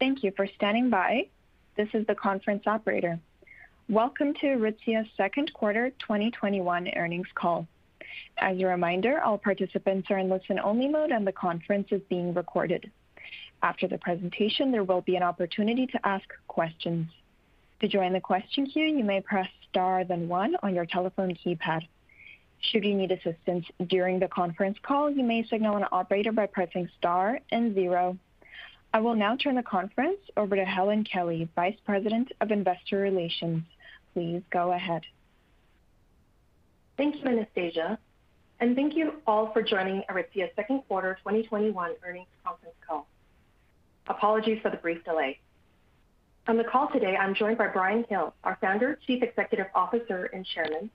Thank you for standing by. This is the conference operator. Welcome to Aritzia's second quarter 2021 earnings call. As a reminder, all participants are in listen-only mode and the conference is being recorded. After the presentation, there will be an opportunity to ask questions. To join the question queue, you may press star then one on your telephone keypad. Should you need assistance during the conference call, you may signal an operator by pressing star and zero. I will now turn the conference over to Helen Kelly, Vice President of Investor Relations. Please go ahead. Thank you, Anastasia, and thank you all for joining Aritzia's second quarter 2021 earnings conference call. Apologies for the brief delay. On the call today, I'm joined by Brian Hill, our Founder, Chief Executive Officer, and Chairman,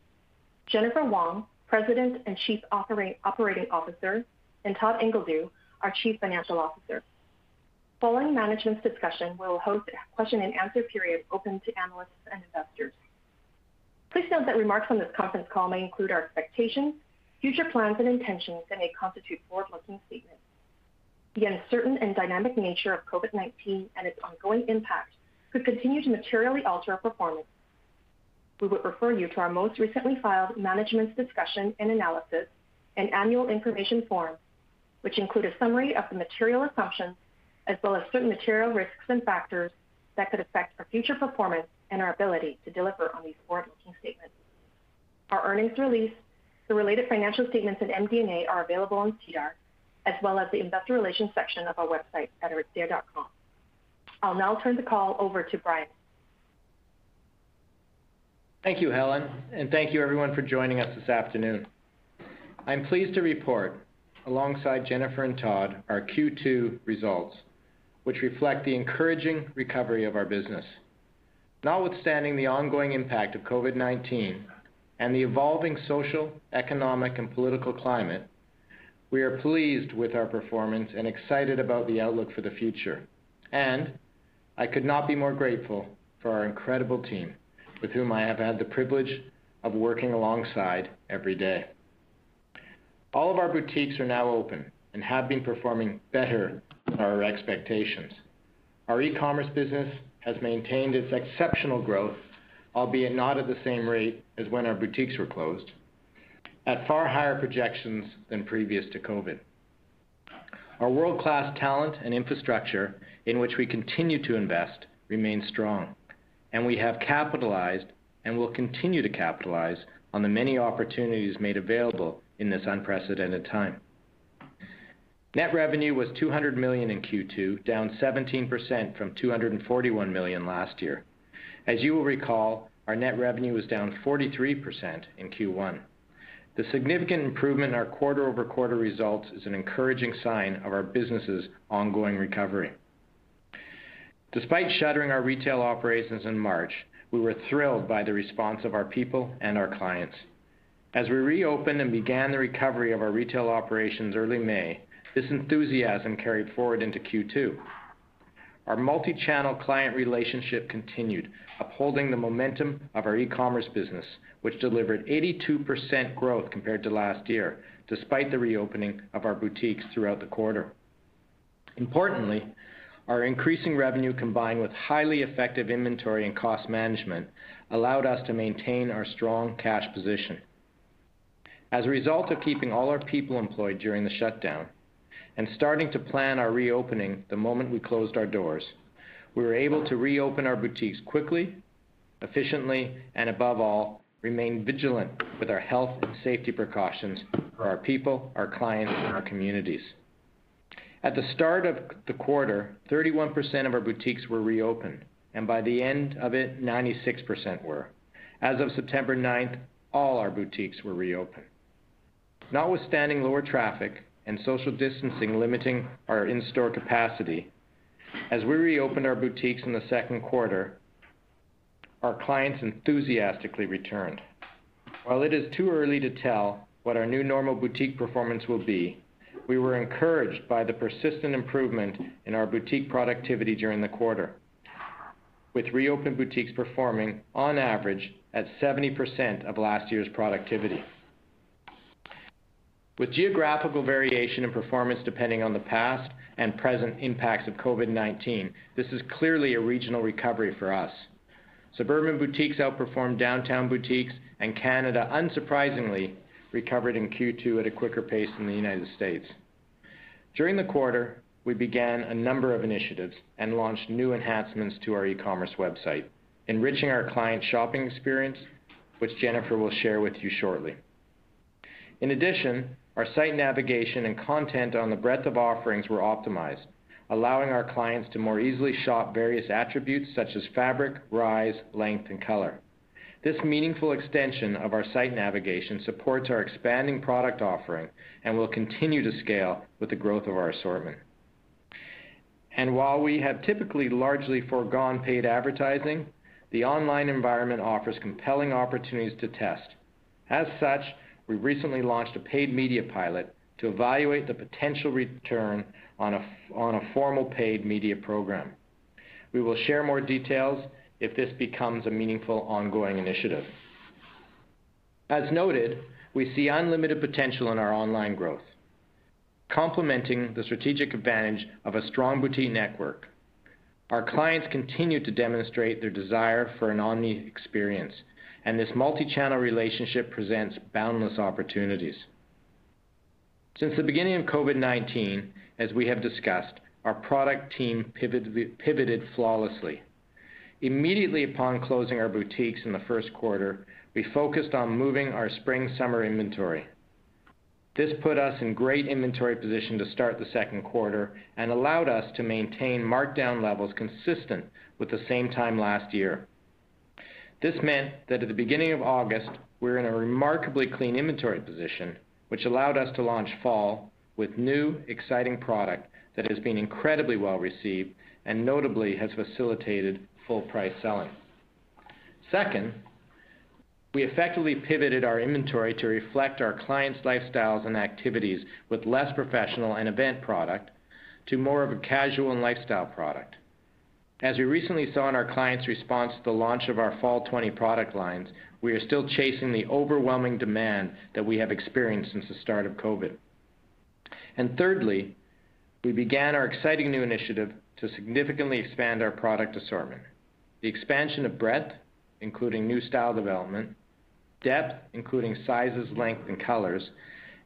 Jennifer Wong, President and Chief Operating Officer, and Todd Ingledew, our Chief Financial Officer. Following management's discussion, we will host a question and answer period open to analysts and investors. Please note that remarks on this conference call may include our expectations, future plans, and intentions that may constitute forward-looking statements. The uncertain and dynamic nature of COVID-19 and its ongoing impact could continue to materially alter our performance. We would refer you to our most recently filed management's discussion and analysis and annual information form, which include a summary of the material assumptions as well as certain material risks and factors that could affect our future performance and our ability to deliver on these forward-looking statements. Our earnings release, the related financial statements and MD&A are available on CDAR, as well as the investor relations section of our website at arithdaire.com. I'll now turn the call over to Brian. Thank you, Helen, and thank you everyone for joining us this afternoon. I'm pleased to report, alongside Jennifer and Todd, our Q2 results, which reflect the encouraging recovery of our business. Notwithstanding the ongoing impact of COVID-19 and the evolving social, economic, and political climate, we are pleased with our performance and excited about the outlook for the future. And I could not be more grateful for our incredible team, with whom I have had the privilege of working alongside every day. All of our boutiques are now open and have been performing better our expectations. Our e-commerce business has maintained its exceptional growth, albeit not at the same rate as when our boutiques were closed, at far higher projections than previous to COVID. Our world-class talent and infrastructure in which we continue to invest remains strong, and we have capitalized and will continue to capitalize on the many opportunities made available in this unprecedented time. Net revenue was $200 million in Q2, down 17% from $241 million last year. As you will recall, our net revenue was down 43% in Q1. The significant improvement in our quarter-over-quarter results is an encouraging sign of our business's ongoing recovery. Despite shuttering our retail operations in March, we were thrilled by the response of our people and our clients. As we reopened and began the recovery of our retail operations early May, this enthusiasm carried forward into Q2. Our multi-channel client relationship continued, upholding the momentum of our e-commerce business, which delivered 82% growth compared to last year, despite the reopening of our boutiques throughout the quarter. Importantly, our increasing revenue combined with highly effective inventory and cost management allowed us to maintain our strong cash position. As a result of keeping all our people employed during the shutdown, and starting to plan our reopening the moment we closed our doors, we were able to reopen our boutiques quickly, efficiently, and above all, remain vigilant with our health and safety precautions for our people, our clients, and our communities. At the start of the quarter, 31% of our boutiques were reopened, and by the end of it, 96% were. As of September 9th, all our boutiques were reopened. Notwithstanding lower traffic, and social distancing limiting our in-store capacity, As we reopened our boutiques in the second quarter, our clients enthusiastically returned. While it is too early to tell what our new normal boutique performance will be, we were encouraged by the persistent improvement in our boutique productivity during the quarter, with reopened boutiques performing, on average, at 70% of last year's productivity. With geographical variation in performance depending on the past and present impacts of COVID-19, this is clearly a regional recovery for us. Suburban boutiques outperformed downtown boutiques, and Canada, unsurprisingly, recovered in Q2 at a quicker pace than the United States. During the quarter, we began a number of initiatives and launched new enhancements to our e-commerce website, enriching our client shopping experience, which Jennifer will share with you shortly. In addition, our site navigation and content on the breadth of offerings were optimized, allowing our clients to more easily shop various attributes such as fabric, rise, length, and color. This meaningful extension of our site navigation supports our expanding product offering and will continue to scale with the growth of our assortment. And while we have typically largely foregone paid advertising, the online environment offers compelling opportunities to test. As such, we recently launched a paid media pilot to evaluate the potential return on a formal paid media program. We will share more details if this becomes a meaningful ongoing initiative. As noted, we see unlimited potential in our online growth, complementing the strategic advantage of a strong boutique network. Our clients continue to demonstrate their desire for an omni experience, and this multi-channel relationship presents boundless opportunities. Since the beginning of COVID-19, as we have discussed, our product team pivoted flawlessly. Immediately upon closing our boutiques in the first quarter, we focused on moving our spring-summer inventory. This put us in great inventory position to start the second quarter and allowed us to maintain markdown levels consistent with the same time last year. This meant that at the beginning of August, we were in a remarkably clean inventory position, which allowed us to launch fall with new, exciting product that has been incredibly well received and notably has facilitated full price selling. Second, we effectively pivoted our inventory to reflect our clients' lifestyles and activities with less professional and event product to more of a casual and lifestyle product. As we recently saw in our clients' response to the launch of our Fall 20 product lines, we are still chasing the overwhelming demand that we have experienced since the start of COVID. And thirdly, we began our exciting new initiative to significantly expand our product assortment. The expansion of breadth, including new style development, depth, including sizes, length, and colors,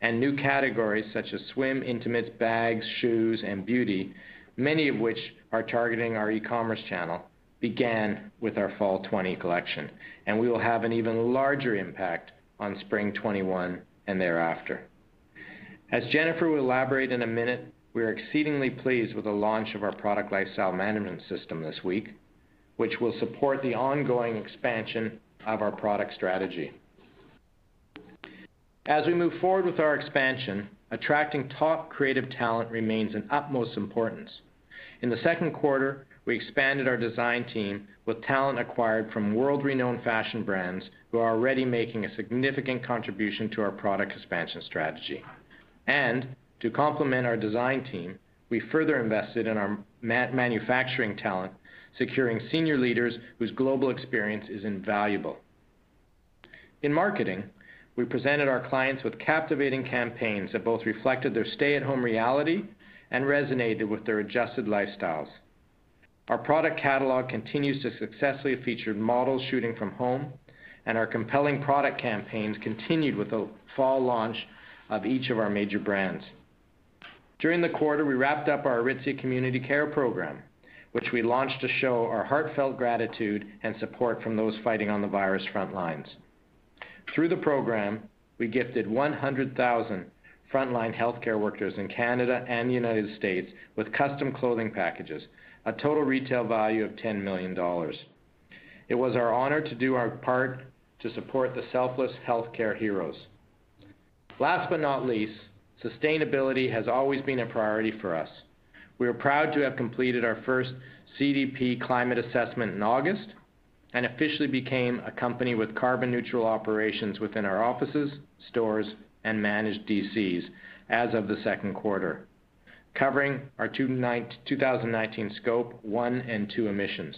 and new categories such as swim, intimates, bags, shoes, and beauty, many of which are targeting our e-commerce channel, began with our Fall 20 collection, and we will have an even larger impact on Spring 21 and thereafter. As Jennifer will elaborate in a minute, we are exceedingly pleased with the launch of our product lifestyle management system this week, which will support the ongoing expansion of our product strategy. As we move forward with our expansion, attracting top creative talent remains an utmost importance. In the second quarter, we expanded our design team with talent acquired from world-renowned fashion brands who are already making a significant contribution to our product expansion strategy. And to complement our design team, we further invested in our manufacturing talent, securing senior leaders whose global experience is invaluable. In marketing, we presented our clients with captivating campaigns that both reflected their stay-at-home reality and resonated with their adjusted lifestyles. Our product catalog continues to successfully feature models shooting from home, and our compelling product campaigns continued with the fall launch of each of our major brands. During the quarter, we wrapped up our Aritzia Community Care program, which we launched to show our heartfelt gratitude and support from those fighting on the virus front lines. Through the program, we gifted 100,000 frontline healthcare workers in Canada and the United States with custom clothing packages, a total retail value of $10 million. It was our honor to do our part to support the selfless healthcare heroes. Last but not least, sustainability has always been a priority for us. We are proud to have completed our first CDP climate assessment in August and officially became a company with carbon neutral operations within our offices, stores, and managed DCs as of the second quarter, covering our 2019 Scope 1 and 2 emissions.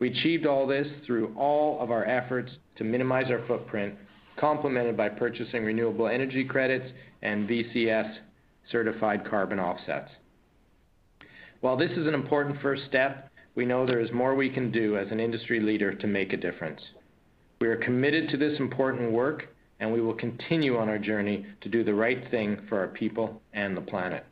We achieved all this through all of our efforts to minimize our footprint, complemented by purchasing renewable energy credits and VCS-certified carbon offsets. While this is an important first step, we know there is more we can do as an industry leader to make a difference. We are committed to this important work, and we will continue on our journey to do the right thing for our people and the planet.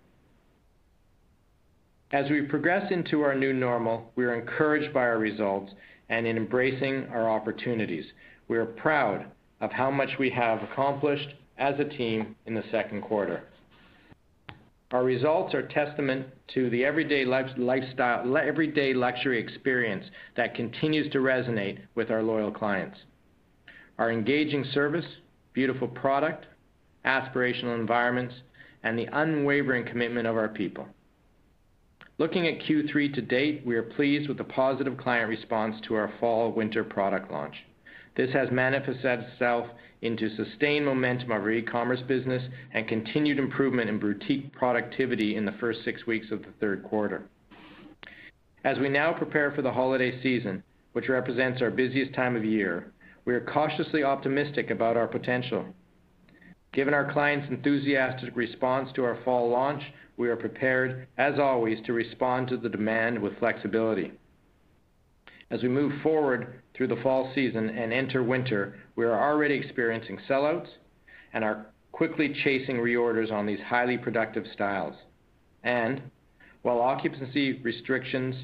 As we progress into our new normal, we are encouraged by our results and in embracing our opportunities. We are proud of how much we have accomplished as a team in the second quarter. Our results are testament to the everyday luxury experience that continues to resonate with our loyal clients. Our engaging service, beautiful product, aspirational environments, and the unwavering commitment of our people. Looking at Q3 to date, we are pleased with the positive client response to our fall-winter product launch. This has manifested itself into sustained momentum of our e-commerce business and continued improvement in boutique productivity in the first 6 weeks of the third quarter. As we now prepare for the holiday season, which represents our busiest time of year, we are cautiously optimistic about our potential. Given our clients' enthusiastic response to our fall launch, we are prepared, as always, to respond to the demand with flexibility. As we move forward through the fall season and enter winter, we are already experiencing sellouts and are quickly chasing reorders on these highly productive styles. And while occupancy restrictions,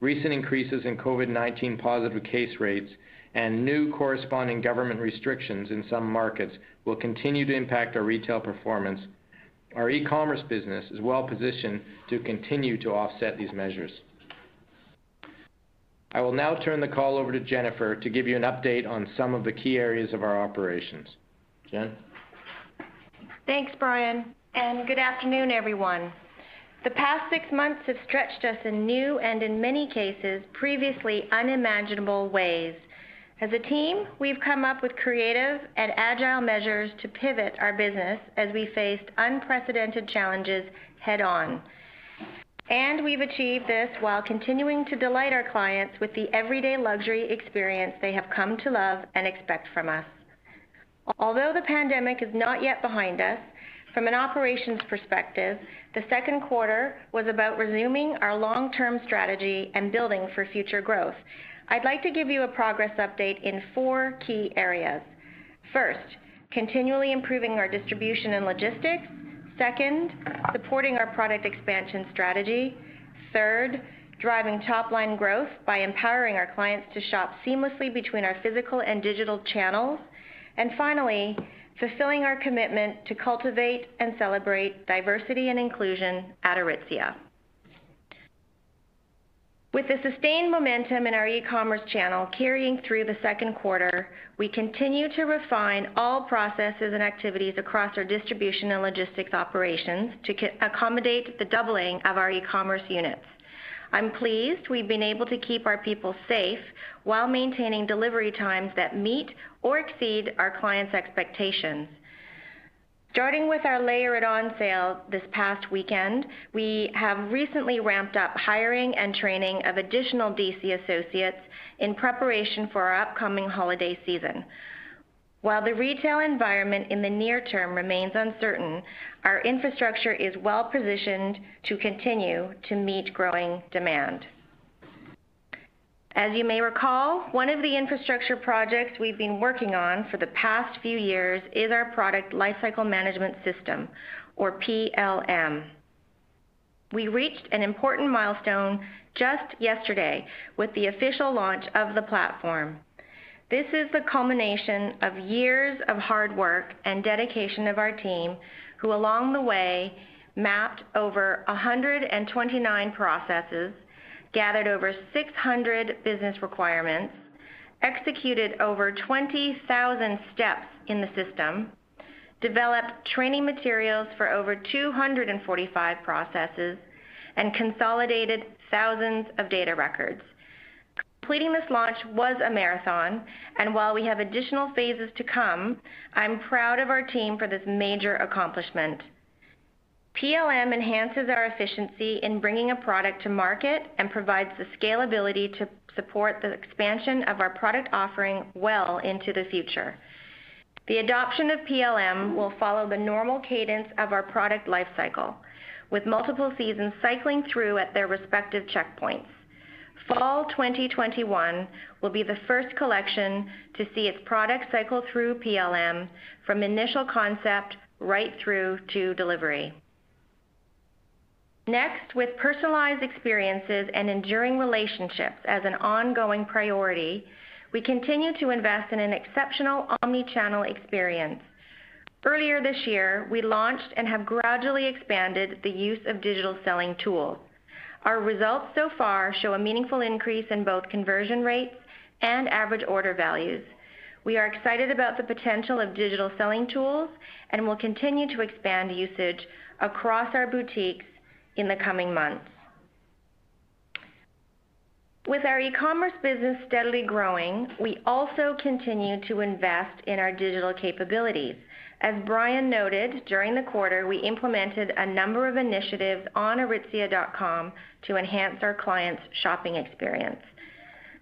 recent increases in COVID-19 positive case rates, and new corresponding government restrictions in some markets will continue to impact our retail performance, our e-commerce business is well positioned to continue to offset these measures. I will now turn the call over to Jennifer to give you an update on some of the key areas of our operations. Jen? Thanks, Brian, and good afternoon, everyone. The past 6 months have stretched us in new and, in many cases, previously unimaginable ways. As a team, we've come up with creative and agile measures to pivot our business as we faced unprecedented challenges head-on. And we've achieved this while continuing to delight our clients with the everyday luxury experience they have come to love and expect from us. Although the pandemic is not yet behind us, from an operations perspective, the second quarter was about resuming our long-term strategy and building for future growth. I'd like to give you a progress update in 4 key areas. First, continually improving our distribution and logistics. Second, supporting our product expansion strategy. Third, driving top-line growth by empowering our clients to shop seamlessly between our physical and digital channels. And finally, fulfilling our commitment to cultivate and celebrate diversity and inclusion at Aritzia. With the sustained momentum in our e-commerce channel carrying through the second quarter, we continue to refine all processes and activities across our distribution and logistics operations to accommodate the doubling of our e-commerce units. I'm pleased we've been able to keep our people safe while maintaining delivery times that meet or exceed our clients' expectations. Starting with our Layer It On sale this past weekend, we have recently ramped up hiring and training of additional DC associates in preparation for our upcoming holiday season. While the retail environment in the near term remains uncertain, our infrastructure is well positioned to continue to meet growing demand. As you may recall, one of the infrastructure projects we've been working on for the past few years is our Product Lifecycle Management System, or PLM. We reached an important milestone just yesterday with the official launch of the platform. This is the culmination of years of hard work and dedication of our team, who along the way mapped over 129 processes, gathered over 600 business requirements, executed over 20,000 steps in the system, developed training materials for over 245 processes, and consolidated thousands of data records. Completing this launch was a marathon, and while we have additional phases to come, I'm proud of our team for this major accomplishment. PLM enhances our efficiency in bringing a product to market and provides the scalability to support the expansion of our product offering well into the future. The adoption of PLM will follow the normal cadence of our product lifecycle, with multiple seasons cycling through at their respective checkpoints. Fall 2021 will be the first collection to see its product cycle through PLM from initial concept right through to delivery. Next, with personalized experiences and enduring relationships as an ongoing priority, we continue to invest in an exceptional omni-channel experience. Earlier this year, we launched and have gradually expanded the use of digital selling tools. Our results so far show a meaningful increase in both conversion rates and average order values. We are excited about the potential of digital selling tools and will continue to expand usage across our boutiques in the coming months. With our e-commerce business steadily growing, we also continue to invest in our digital capabilities. As Brian noted, during the quarter, we implemented a number of initiatives on arithdaire.com to enhance our clients' shopping experience.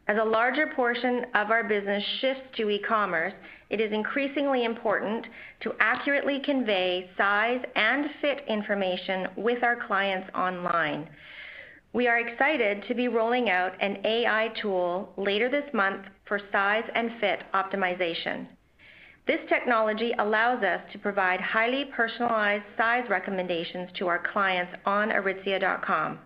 As a larger portion of our business shifts to e-commerce, it is increasingly important to accurately convey size and fit information with our clients online. We are excited to be rolling out an AI tool later this month for size and fit optimization. This technology allows us to provide highly personalized size recommendations to our clients on Aritzia.com.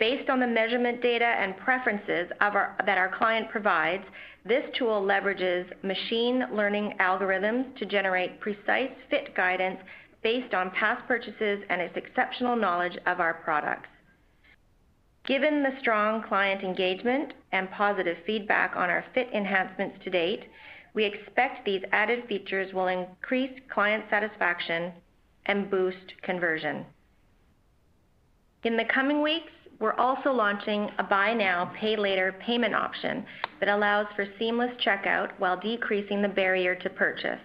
Based on the measurement data and preferences that our client provides, this tool leverages machine learning algorithms to generate precise fit guidance based on past purchases and its exceptional knowledge of our products. Given the strong client engagement and positive feedback on our fit enhancements to date, we expect these added features will increase client satisfaction and boost conversion. In the coming weeks, we're also launching a buy now, pay later payment option that allows for seamless checkout while decreasing the barrier to purchase.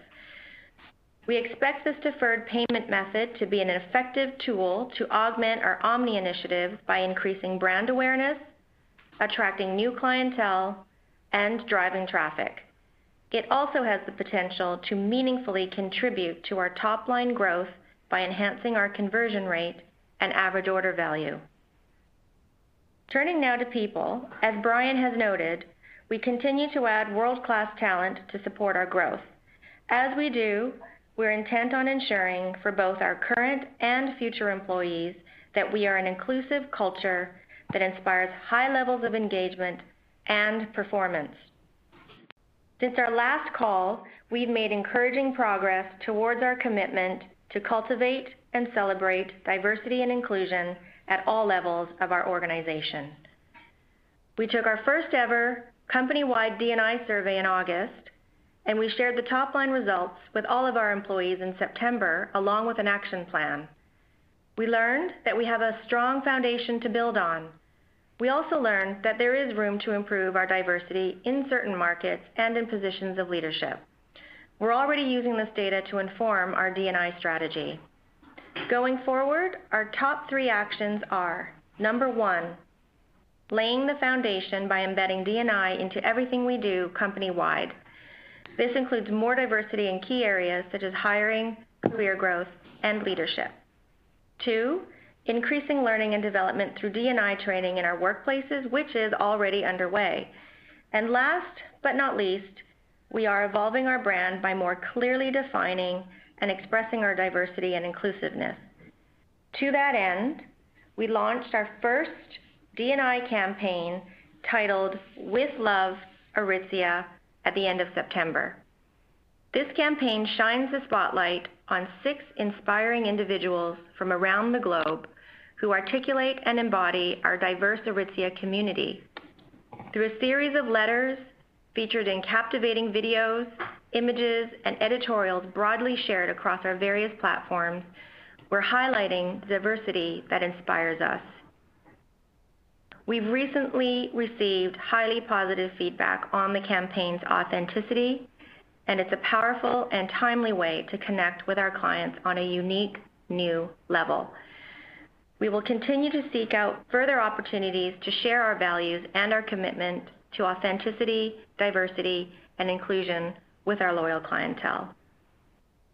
We expect this deferred payment method to be an effective tool to augment our Omni initiative by increasing brand awareness, attracting new clientele, and driving traffic. It also has the potential to meaningfully contribute to our top-line growth by enhancing our conversion rate and average order value. Turning now to people, as Brian has noted, we continue to add world-class talent to support our growth. As we do, we're intent on ensuring for both our current and future employees that we are an inclusive culture that inspires high levels of engagement and performance. Since our last call, we've made encouraging progress towards our commitment to cultivate and celebrate diversity and inclusion at all levels of our organization. We took our first ever company-wide D&I survey in August, and we shared the top-line results with all of our employees in September, along with an action plan. We learned that we have a strong foundation to build on. We also learned that there is room to improve our diversity in certain markets and in positions of leadership. We're already using this data to inform our D&I strategy. Going forward, our top three actions are, number one, laying the foundation by embedding D&I into everything we do company-wide. This includes more diversity in key areas such as hiring, career growth, and leadership. Two, increasing learning and development through D&I training in our workplaces, which is already underway. And last but not least, we are evolving our brand by more clearly defining and expressing our diversity and inclusiveness. To that end, we launched our first D&I campaign titled With Love, Aritzia at the end of September. This campaign shines the spotlight on 6 inspiring individuals from around the globe who articulate and embody our diverse Aritzia community. Through a series of letters featured in captivating videos, images, and editorials broadly shared across our various platforms, we're highlighting diversity that inspires us. We've recently received highly positive feedback on the campaign's authenticity, and it's a powerful and timely way to connect with our clients on a unique, new level. We will continue to seek out further opportunities to share our values and our commitment to authenticity, diversity, and inclusion with our loyal clientele.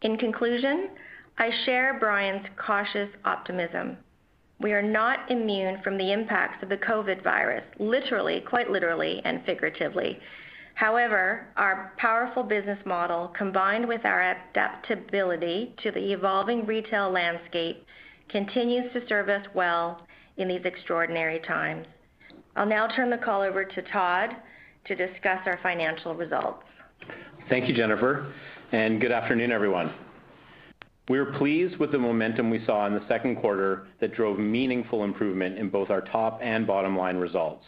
In conclusion, I share Brian's cautious optimism. We are not immune from the impacts of the COVID virus, literally, quite literally, and figuratively. However, our powerful business model, combined with our adaptability to the evolving retail landscape, continues to serve us well in these extraordinary times. I'll now turn the call over to Todd to discuss our financial results. Thank you, Jennifer, and good afternoon, everyone. We were pleased with the momentum we saw in the second quarter that drove meaningful improvement in both our top and bottom line results,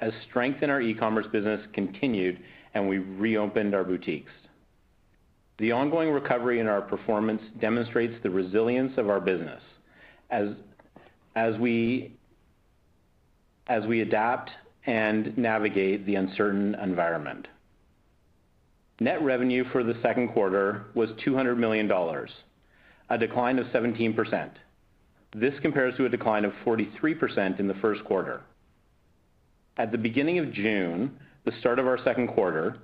as strength in our e-commerce business continued and we reopened our boutiques. The ongoing recovery in our performance demonstrates the resilience of our business as we adapt and navigate the uncertain environment. Net revenue for the second quarter was $200 million, a decline of 17%. This compares to a decline of 43% in the first quarter. At the beginning of June, the start of our second quarter,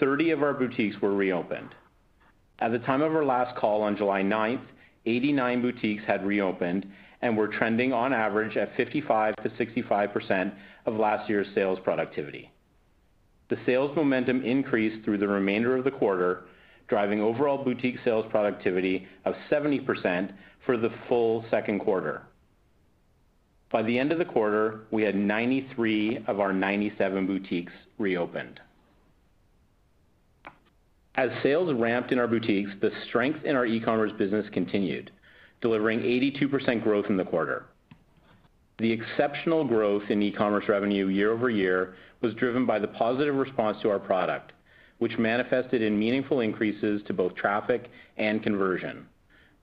30 of our boutiques were reopened. At the time of our last call on July 9th, 89 boutiques had reopened and were trending on average at 55 to 65% of last year's sales productivity. The sales momentum increased through the remainder of the quarter, driving overall boutique sales productivity of 70% for the full second quarter. By the end of the quarter, we had 93 of our 97 boutiques reopened. As sales ramped in our boutiques, the strength in our e-commerce business continued, delivering 82% growth in the quarter. The exceptional growth in e-commerce revenue year over year was driven by the positive response to our product, which manifested in meaningful increases to both traffic and conversion,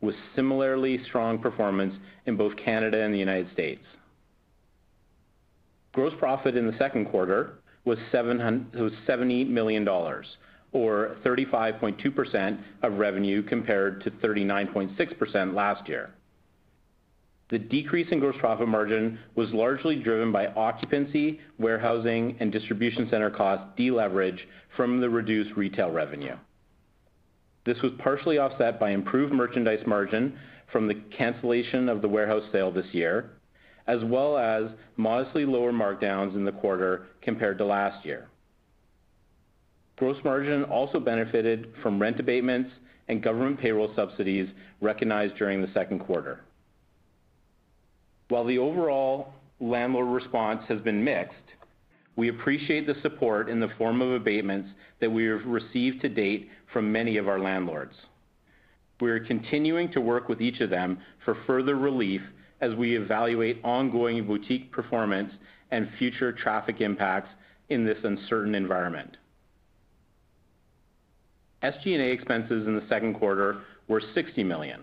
with similarly strong performance in both Canada and the United States. Gross profit in the second quarter was $70 million, or 35.2% of revenue compared to 39.6% last year. The decrease in gross profit margin was largely driven by occupancy, warehousing, and distribution center cost deleverage from the reduced retail revenue. This was partially offset by improved merchandise margin from the cancellation of the warehouse sale this year, as well as modestly lower markdowns in the quarter compared to last year. Gross margin also benefited from rent abatements and government payroll subsidies recognized during the second quarter. While the overall landlord response has been mixed, we appreciate the support in the form of abatements that we have received to date from many of our landlords. We are continuing to work with each of them for further relief as we evaluate ongoing boutique performance and future traffic impacts in this uncertain environment. SG&A expenses in the second quarter were $60 million,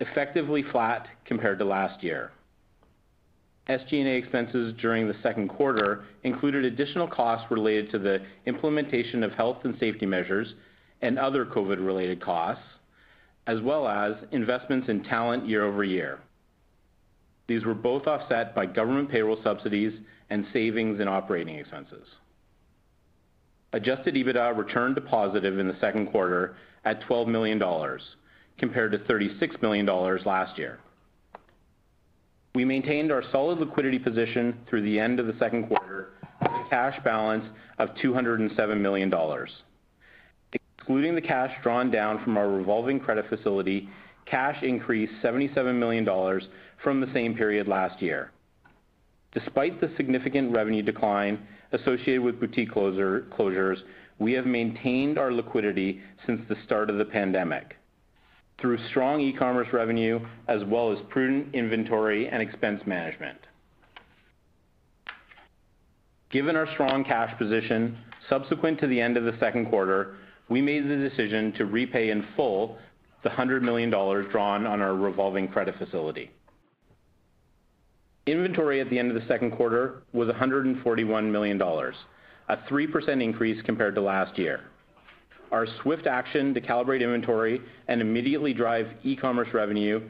effectively flat compared to last year. SG&A expenses during the second quarter included additional costs related to the implementation of health and safety measures and other COVID-related costs, as well as investments in talent year over year. These were both offset by government payroll subsidies and savings in operating expenses. Adjusted EBITDA returned to positive in the second quarter at $12 million, compared to $36 million last year. We maintained our solid liquidity position through the end of the second quarter with a cash balance of $207 million. Excluding the cash drawn down from our revolving credit facility, cash increased $77 million from the same period last year. Despite the significant revenue decline associated with boutique closures, we have maintained our liquidity since the start of the pandemic, through strong e-commerce revenue, as well as prudent inventory and expense management. Given our strong cash position, subsequent to the end of the second quarter, we made the decision to repay in full the $100 million drawn on our revolving credit facility. Inventory at the end of the second quarter was $141 million, a 3% increase compared to last year. Our swift action to calibrate inventory and immediately drive e-commerce revenue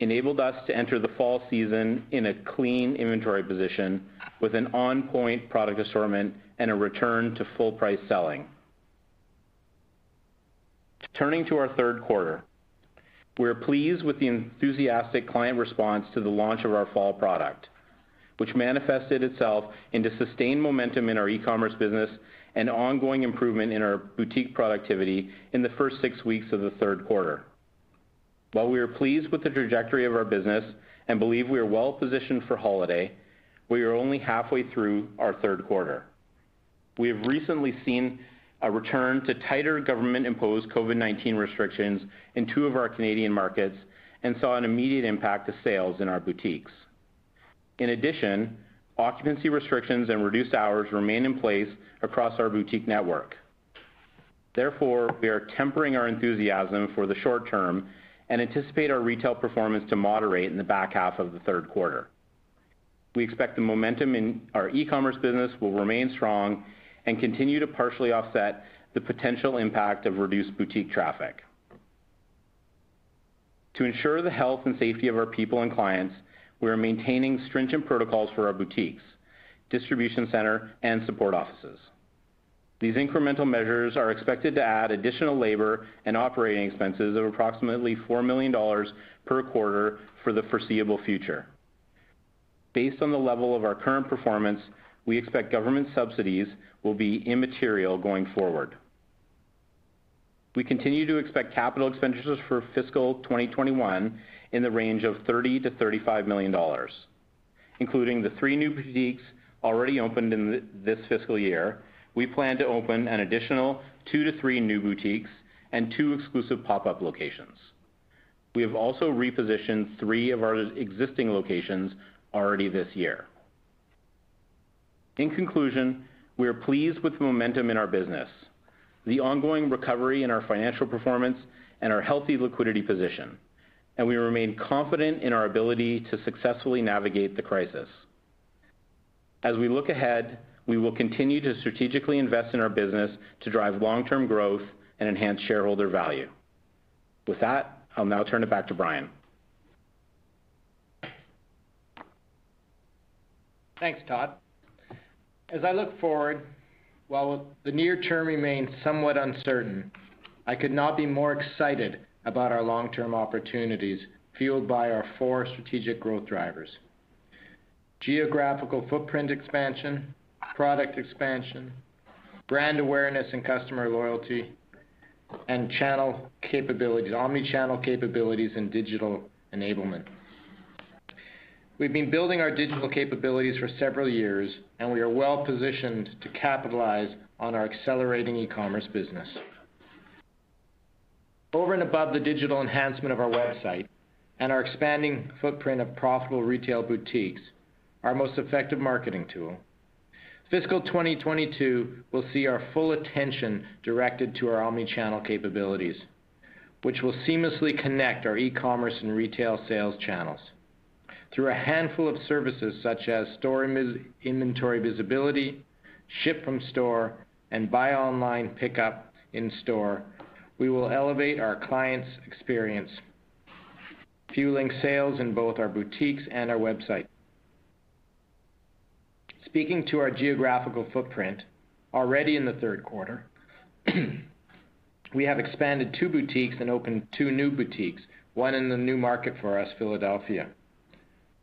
enabled us to enter the fall season in a clean inventory position with an on-point product assortment and a return to full price selling. Turning to our third quarter, we're pleased with the enthusiastic client response to the launch of our fall product, which manifested itself into sustained momentum in our e-commerce business and ongoing improvement in our boutique productivity in the first 6 weeks of the third quarter. While we are pleased with the trajectory of our business and believe we are well positioned for holiday, we are only halfway through our third quarter. We have recently seen a return to tighter government-imposed COVID-19 restrictions in 2 of our Canadian markets and saw an immediate impact to sales in our boutiques. In addition, occupancy restrictions and reduced hours remain in place across our boutique network. Therefore, we are tempering our enthusiasm for the short term and anticipate our retail performance to moderate in the back half of the third quarter. We expect the momentum in our e-commerce business will remain strong and continue to partially offset the potential impact of reduced boutique traffic. To ensure the health and safety of our people and clients, we are maintaining stringent protocols for our boutiques, distribution center, and support offices. These incremental measures are expected to add additional labor and operating expenses of approximately $4 million per quarter for the foreseeable future. Based on the level of our current performance, we expect government subsidies will be immaterial going forward. We continue to expect capital expenditures for fiscal 2021 in the range of $30 to $35 million, including the 3 new boutiques already opened in this fiscal year. We plan to open an additional 2 to 3 new boutiques and 2 exclusive pop-up locations. We have also repositioned 3 of our existing locations already this year. In conclusion, we are pleased with the momentum in our business, the ongoing recovery in our financial performance, and our healthy liquidity position, and we remain confident in our ability to successfully navigate the crisis. As we look ahead, we will continue to strategically invest in our business to drive long-term growth and enhance shareholder value. With that, I'll now turn it back to Brian. Thanks, Todd. As I look forward, while the near term remains somewhat uncertain, I could not be more excited about our long-term opportunities fueled by our 4 strategic growth drivers: geographical footprint expansion, product expansion, brand awareness and customer loyalty, and channel capabilities, omni-channel capabilities and digital enablement. We've been building our digital capabilities for several years, and we are well positioned to capitalize on our accelerating e-commerce business. Over and above the digital enhancement of our website and our expanding footprint of profitable retail boutiques, our most effective marketing tool, fiscal 2022 will see our full attention directed to our omni-channel capabilities, which will seamlessly connect our e-commerce and retail sales channels through a handful of services such as store inventory visibility, ship from store, and buy online pickup in store. We will elevate our clients' experience, fueling sales in both our boutiques and our website. Speaking to our geographical footprint, already in the third quarter, we have expanded 2 boutiques and opened 2 new boutiques, 1 in the new market for us, Philadelphia.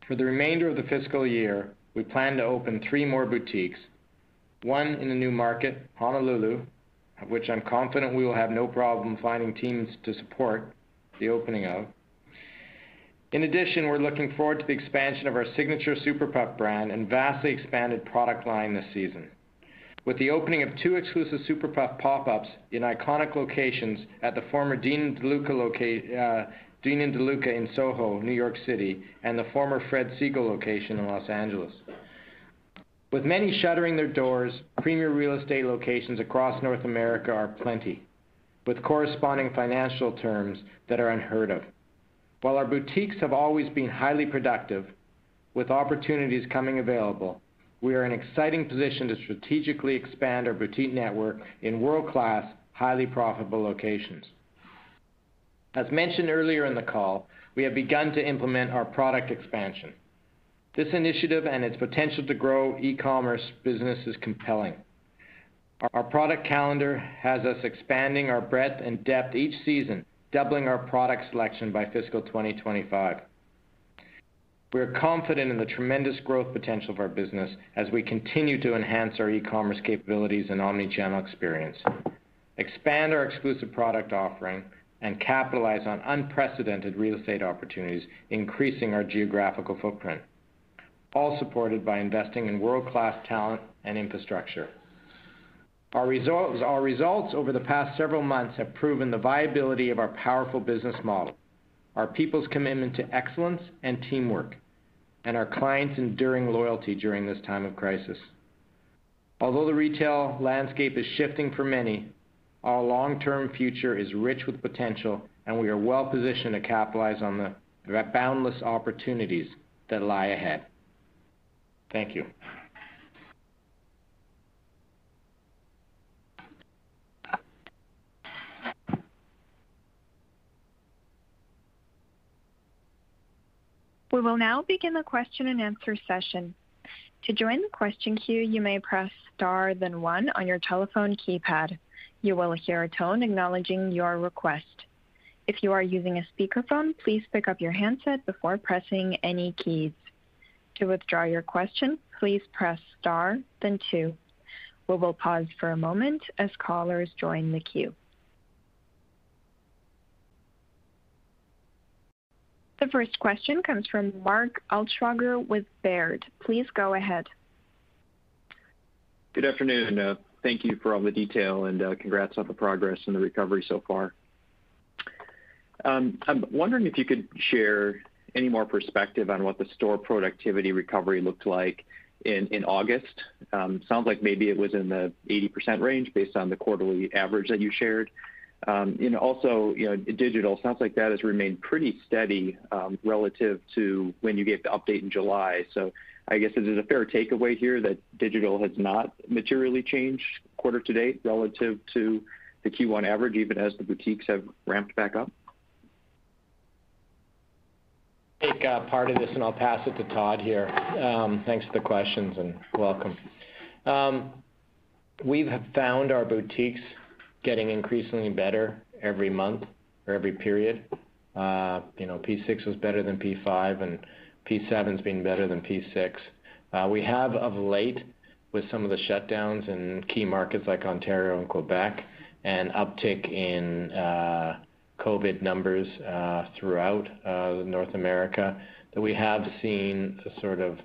For the remainder of the fiscal year, we plan to open 3 more boutiques, 1 in the new market, Honolulu, of which I'm confident we will have no problem finding teams to support the opening of. In addition, we're looking forward to the expansion of our signature SuperPuff brand and vastly expanded product line this season, with the opening of 2 exclusive SuperPuff pop-ups in iconic locations at the former Dean and DeLuca in Soho, New York City, and the former Fred Siegel location in Los Angeles. With many shuttering their doors, premier real estate locations across North America are plenty, with corresponding financial terms that are unheard of. While our boutiques have always been highly productive, with opportunities coming available, we are in an exciting position to strategically expand our boutique network in world-class, highly profitable locations. As mentioned earlier in the call, we have begun to implement our product expansion. This initiative and its potential to grow e-commerce business is compelling. Our product calendar has us expanding our breadth and depth each season, doubling our product selection by fiscal 2025. We are confident in the tremendous growth potential of our business as we continue to enhance our e-commerce capabilities and omni-channel experience, expand our exclusive product offering, and capitalize on unprecedented real estate opportunities, increasing our geographical footprint, all supported by investing in world-class talent and infrastructure. Our results over the past several months have proven the viability of our powerful business model, our people's commitment to excellence and teamwork, and our clients' enduring loyalty during this time of crisis. Although the retail landscape is shifting for many, our long-term future is rich with potential, and we are well-positioned to capitalize on the boundless opportunities that lie ahead. Thank you. We will now begin the question and answer session. To join the question queue, you may press star then one on your telephone keypad. You will hear a tone acknowledging your request. If you are using a speakerphone, please pick up your handset before pressing any keys. To withdraw your question, please press star then two. We will pause for a moment as callers join the queue. The first question comes from Mark Altschwager with Baird. Please go ahead. Good afternoon. Thank you for all the detail, and congrats on the progress and the recovery so far. I'm wondering if you could share any more perspective on what the store productivity recovery looked like in August. Sounds like maybe it was in the 80% range based on the quarterly average that you shared. Also, digital sounds like that has remained pretty steady relative to when you gave the update in July. So I guess, is it a fair takeaway here that digital has not materially changed quarter to date relative to the Q1 average, even as the boutiques have ramped back up? I'll take part of this, and I'll pass it to Todd here. Thanks for the questions, and welcome. We've found our boutiques getting increasingly better every month or every period. P6 was better than P5, and P7's been better than P6. We have of late, with some of the shutdowns in key markets like Ontario and Quebec, an uptick in COVID numbers throughout North America, that we have seen a sort of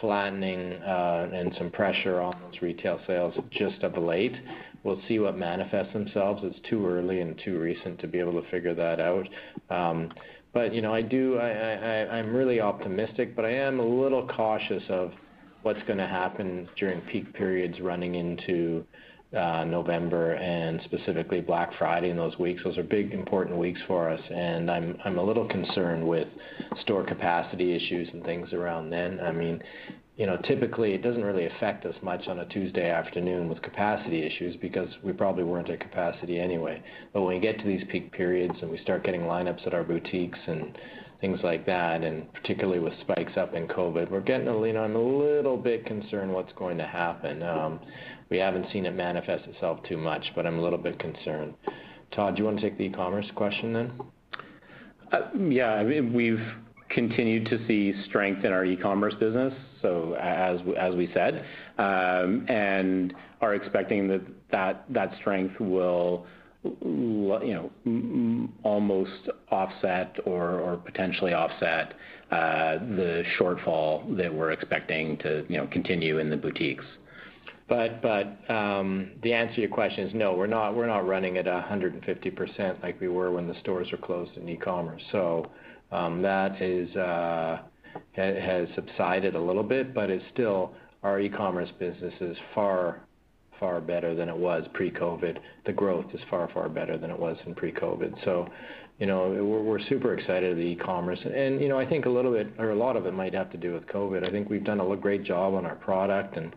flattening and some pressure on those retail sales just of late. We'll see what manifests themselves. It's too early and too recent to be able to figure that out. But I'm really optimistic, but I am a little cautious of what's going to happen during peak periods running into November and specifically Black Friday in those weeks. Those are big, important weeks for us, and I'm a little concerned with store capacity issues and things around then. I mean, typically it doesn't really affect us much on a Tuesday afternoon with capacity issues because we probably weren't at capacity anyway. But when we get to these peak periods and we start getting lineups at our boutiques and things like that, and particularly with spikes up in COVID, we're getting I'm a little bit concerned what's going to happen. We haven't seen it manifest itself too much, but I'm a little bit concerned. Todd, do you want to take the e-commerce question then? We've continued to see strength in our e-commerce business, so as we said, and are expecting that strength will almost offset or potentially offset the shortfall that we're expecting to continue in the boutiques. But the answer to your question is no. We're not running at 150% like we were when the stores were closed in e-commerce. So that is has subsided a little bit, but it's still, our e-commerce business is far far better than it was pre-COVID. The growth is far, far better than it was in pre-COVID. So, you know, we're super excited at e-commerce. And, you know, I think a little bit, or a lot of it might have to do with COVID. I think we've done a great job on our product and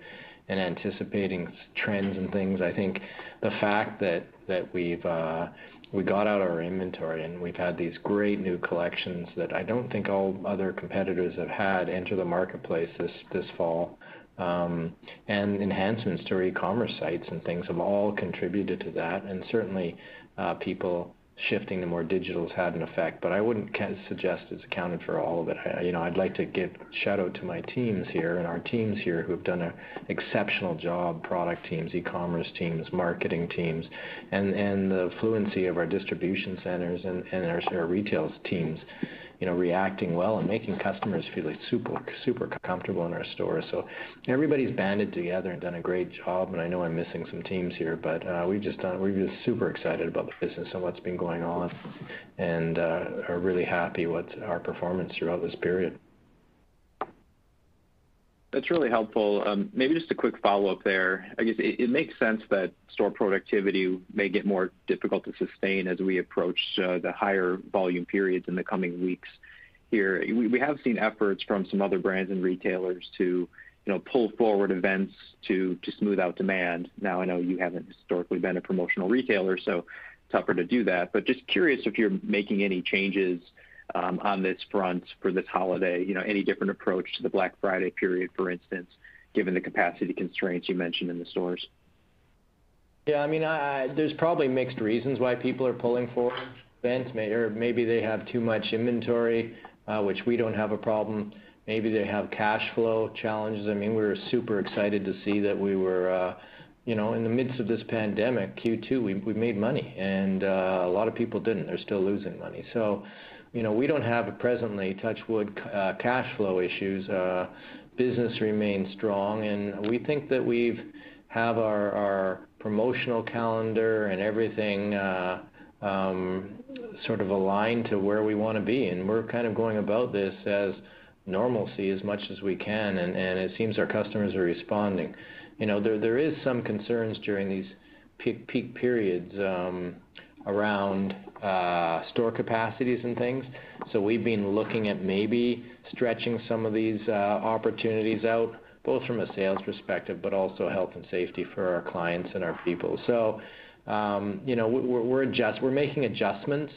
anticipating trends and things. I think the fact that we've we got out our inventory and we've had these great new collections that I don't think all other competitors have had enter the marketplace this fall, and enhancements to our e-commerce sites and things have all contributed to that. And certainly people shifting to more digital has had an effect, but I wouldn't suggest it's accounted for all of it. I'd like to give shout out to my teams here and our teams here who have done an exceptional job, product teams, e-commerce teams, marketing teams, and the fluency of our distribution centers and our retail teams, you know, reacting well and making customers feel like super comfortable in our stores. So everybody's banded together and done a great job. And I know I'm missing some teams here, but we're just super excited about the business and what's been going on, and are really happy with our performance throughout this period. That's really helpful. Maybe just a quick follow-up there. I guess it makes sense that store productivity may get more difficult to sustain as we approach the higher volume periods in the coming weeks here. We have seen efforts from some other brands and retailers to, pull forward events to smooth out demand. Now, I know you haven't historically been a promotional retailer, so tougher to do that, but just curious if you're making any changes on this front for this holiday, any different approach to the Black Friday period, for instance, given the capacity constraints you mentioned in the stores? Yeah, there's probably mixed reasons why people are pulling forward events. Maybe they have too much inventory, which we don't have a problem. Maybe they have cash flow challenges. We were super excited to see that we were in the midst of this pandemic, Q2, we made money, and a lot of people didn't. They're still losing money. So, we don't have presently, touch wood, cash flow issues. Business remains strong, and we think that we have our promotional calendar and everything sort of aligned to where we want to be. And we're kind of going about this as normalcy as much as we can, and it seems our customers are responding. There is some concerns during these peak periods around store capacities and things. So we've been looking at maybe stretching some of these opportunities out, both from a sales perspective, but also health and safety for our clients and our people. So, we're making adjustments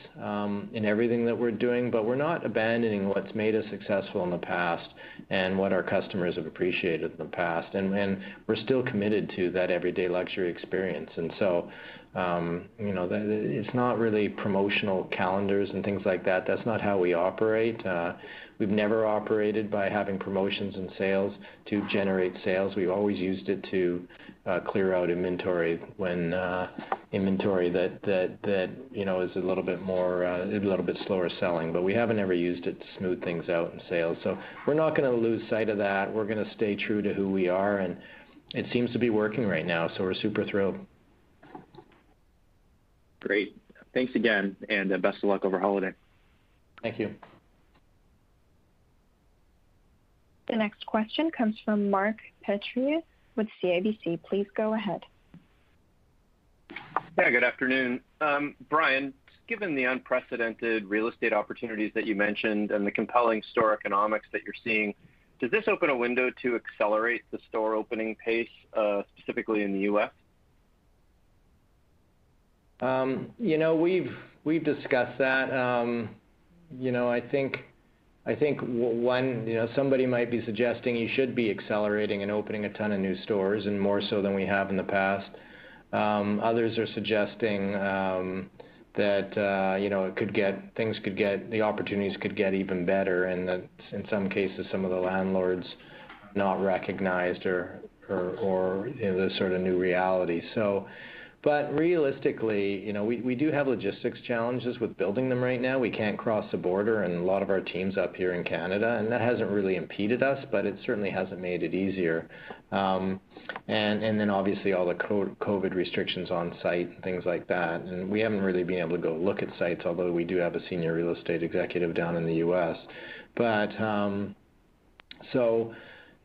in everything that we're doing, but we're not abandoning what's made us successful in the past and what our customers have appreciated in the past. And we're still committed to that everyday luxury experience. And so, it's not really promotional calendars and things like that. That's not how we operate. We've never operated by having promotions and sales to generate sales. We've always used it to clear out inventory when inventory that is a little bit more a little bit slower selling. But we haven't ever used it to smooth things out in sales. So we're not going to lose sight of that. We're going to stay true to who we are, and it seems to be working right now. So we're super thrilled. Great. Thanks again, and best of luck over holiday. Thank you. The next question comes from Mark Petrie with CIBC. Please go ahead. Yeah, good afternoon. Brian, given the unprecedented real estate opportunities that you mentioned and the compelling store economics that you're seeing, does this open a window to accelerate the store opening pace, specifically in the U.S.? We've discussed that. I think one, somebody might be suggesting you should be accelerating and opening a ton of new stores, and more so than we have in the past. Others are suggesting that the opportunities could get even better, and that in some cases some of the landlords not recognized or the sort of new reality. So. But realistically, we do have logistics challenges with building them right now. We can't cross the border, and a lot of our team's up here in Canada, and that hasn't really impeded us, but it certainly hasn't made it easier. And then obviously all the COVID restrictions on site and things like that. And we haven't really been able to go look at sites, although we do have a senior real estate executive down in the U.S. But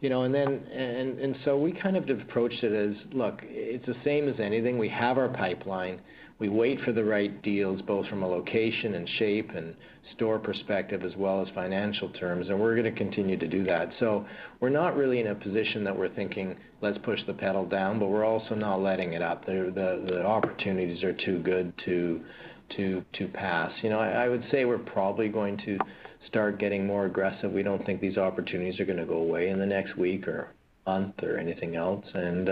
You know, and so we kind of approached it as, look, it's the same as anything. We have our pipeline. We wait for the right deals, both from a location and shape and store perspective, as well as financial terms, and we're going to continue to do that. So we're not really in a position that we're thinking, let's push the pedal down, but we're also not letting it up. The opportunities are too good to pass. You know, I would say we're probably going to start getting more aggressive. We don't think these opportunities are going to go away in the next week or month or anything else. And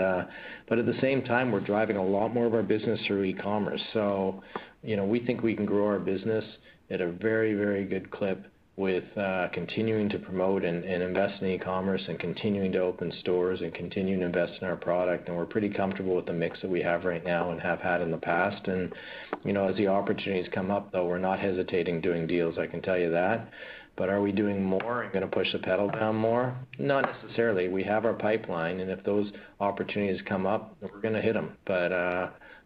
but at the same time, we're driving a lot more of our business through e-commerce. So, you know, we think we can grow our business at a very, very good clip with continuing to promote and invest in e-commerce and continuing to open stores and continuing to invest in our product. And we're pretty comfortable with the mix that we have right now and have had in the past. And, you know, as the opportunities come up, though, we're not hesitating doing deals, I can tell you that. But are we doing more and going to push the pedal down more? Not necessarily. We have our pipeline, and if those opportunities come up, we're going to hit them. But,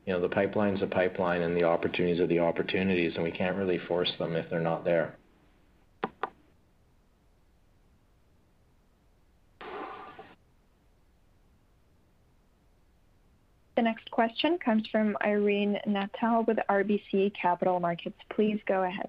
you know, the pipeline's a pipeline, and the opportunities are the opportunities, and we can't really force them if they're not there. The next question comes from Irene Nattel with RBC Capital Markets. Please go ahead.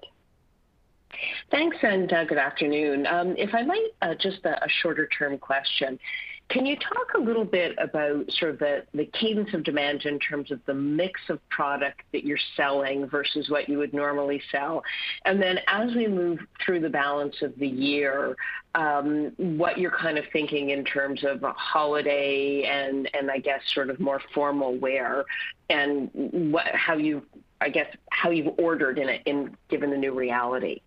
Thanks, and good afternoon. If I might, just a shorter-term question. Can you talk a little bit about sort of the cadence of demand in terms of the mix of product that you're selling versus what you would normally sell? And then as we move through the balance of the year, what you're kind of thinking in terms of a holiday and I guess sort of more formal wear, and how you've ordered in given the new reality.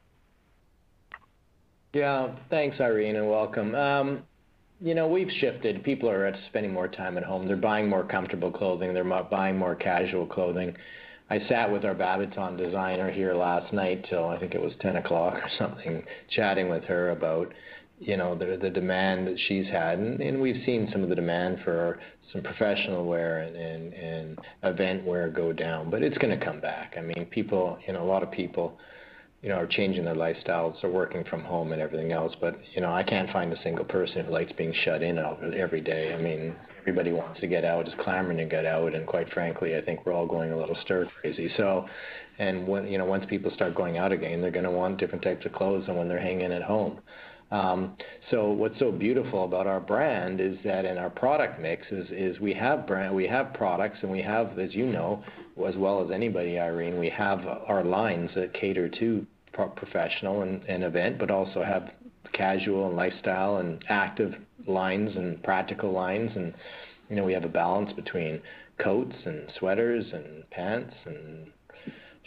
Yeah, thanks, Irene, and welcome. You know, we've shifted. People are spending more time at home. They're buying more comfortable clothing. They're buying more casual clothing. I sat with our Babaton designer here last night till I think it was 10 o'clock or something, chatting with her about, you know, the demand that she's had. And we've seen some of the demand for some professional wear and event wear go down. But it's going to come back. I mean, people, you know, a lot of people, you know, are changing their lifestyles. They're working from home and everything else. But, you know, I can't find a single person who likes being shut in every day. I mean, everybody wants to get out, is clamoring to get out. And quite frankly, I think we're all going a little stir-crazy. So, and when, you know, once people start going out again, they're going to want different types of clothes than when they're hanging at home. So what's so beautiful about our brand is that in our product mix is we have products, and we have, as you know, as well as anybody, Irene, we have our lines that cater to professional and event, but also have casual and lifestyle and active lines and practical lines. And, you know, we have a balance between coats and sweaters and pants and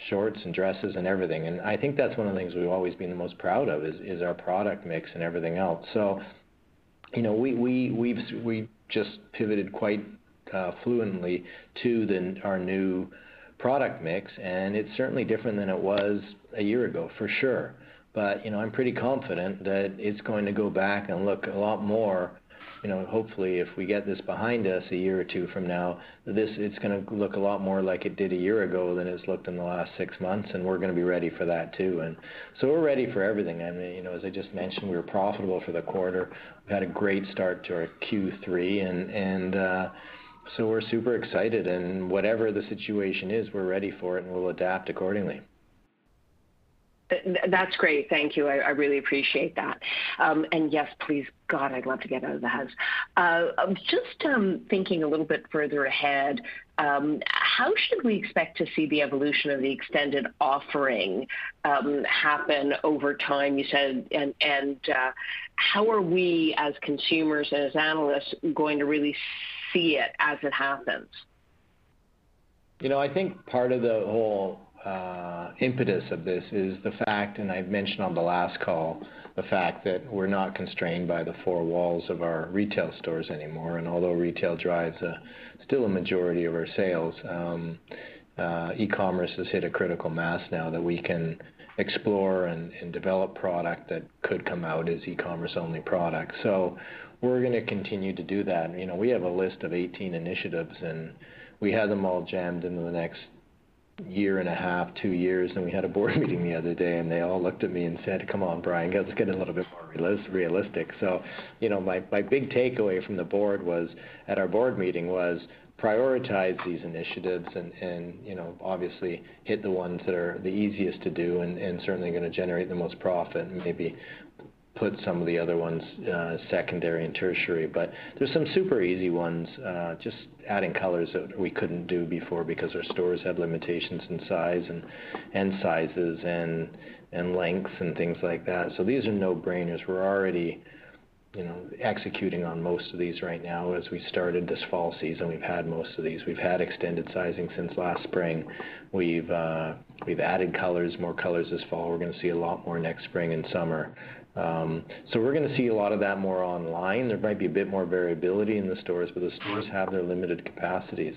shorts and dresses and everything. And I think that's one of the things we've always been the most proud of is our product mix and everything else. So, you know, we just pivoted quite fluently to our new product mix, and it's certainly different than it was a year ago, for sure. But, you know, I'm pretty confident that it's going to go back and look a lot more, you know, hopefully if we get this behind us a year or two from now, it's going to look a lot more like it did a year ago than it's looked in the last 6 months, and we're going to be ready for that too. And so we're ready for everything. I mean, you know, as I just mentioned, we were profitable for the quarter. We had a great start to our Q3, and so we're super excited. And whatever the situation is, we're ready for it, and we'll adapt accordingly. That's great. Thank you. I really appreciate that. And yes, please, God, I'd love to get out of the house. I'm just thinking a little bit further ahead. How should we expect to see the evolution of the extended offering happen over time, you said, and how are we as consumers and as analysts going to really see it as it happens? You know, I think part of the whole impetus of this is the fact, and I've mentioned on the last call, the fact that we're not constrained by the four walls of our retail stores anymore. And although retail drives still a majority of our sales, e-commerce has hit a critical mass now that we can explore and develop product that could come out as e-commerce only product. So we're going to continue to do that. You know, we have a list of 18 initiatives, and we have them all jammed into the next year and a half, 2 years, and we had a board meeting the other day, and they all looked at me and said, "Come on, Brian, let's get a little bit more realistic." So, you know, my big takeaway from the board was at our board meeting was prioritize these initiatives and you know, obviously hit the ones that are the easiest to do and certainly going to generate the most profit, and maybe put some of the other ones secondary and tertiary. But there's some super easy ones, just adding colors that we couldn't do before because our stores had limitations in size and sizes and lengths and things like that. So these are no-brainers. We're already, you know, executing on most of these right now. As we started this fall season, we've had most of these. We've had extended sizing since last spring. We've added colors, more colors this fall. We're going to see a lot more next spring and summer. So we're going to see a lot of that more online. There might be a bit more variability in the stores, but the stores have their limited capacities.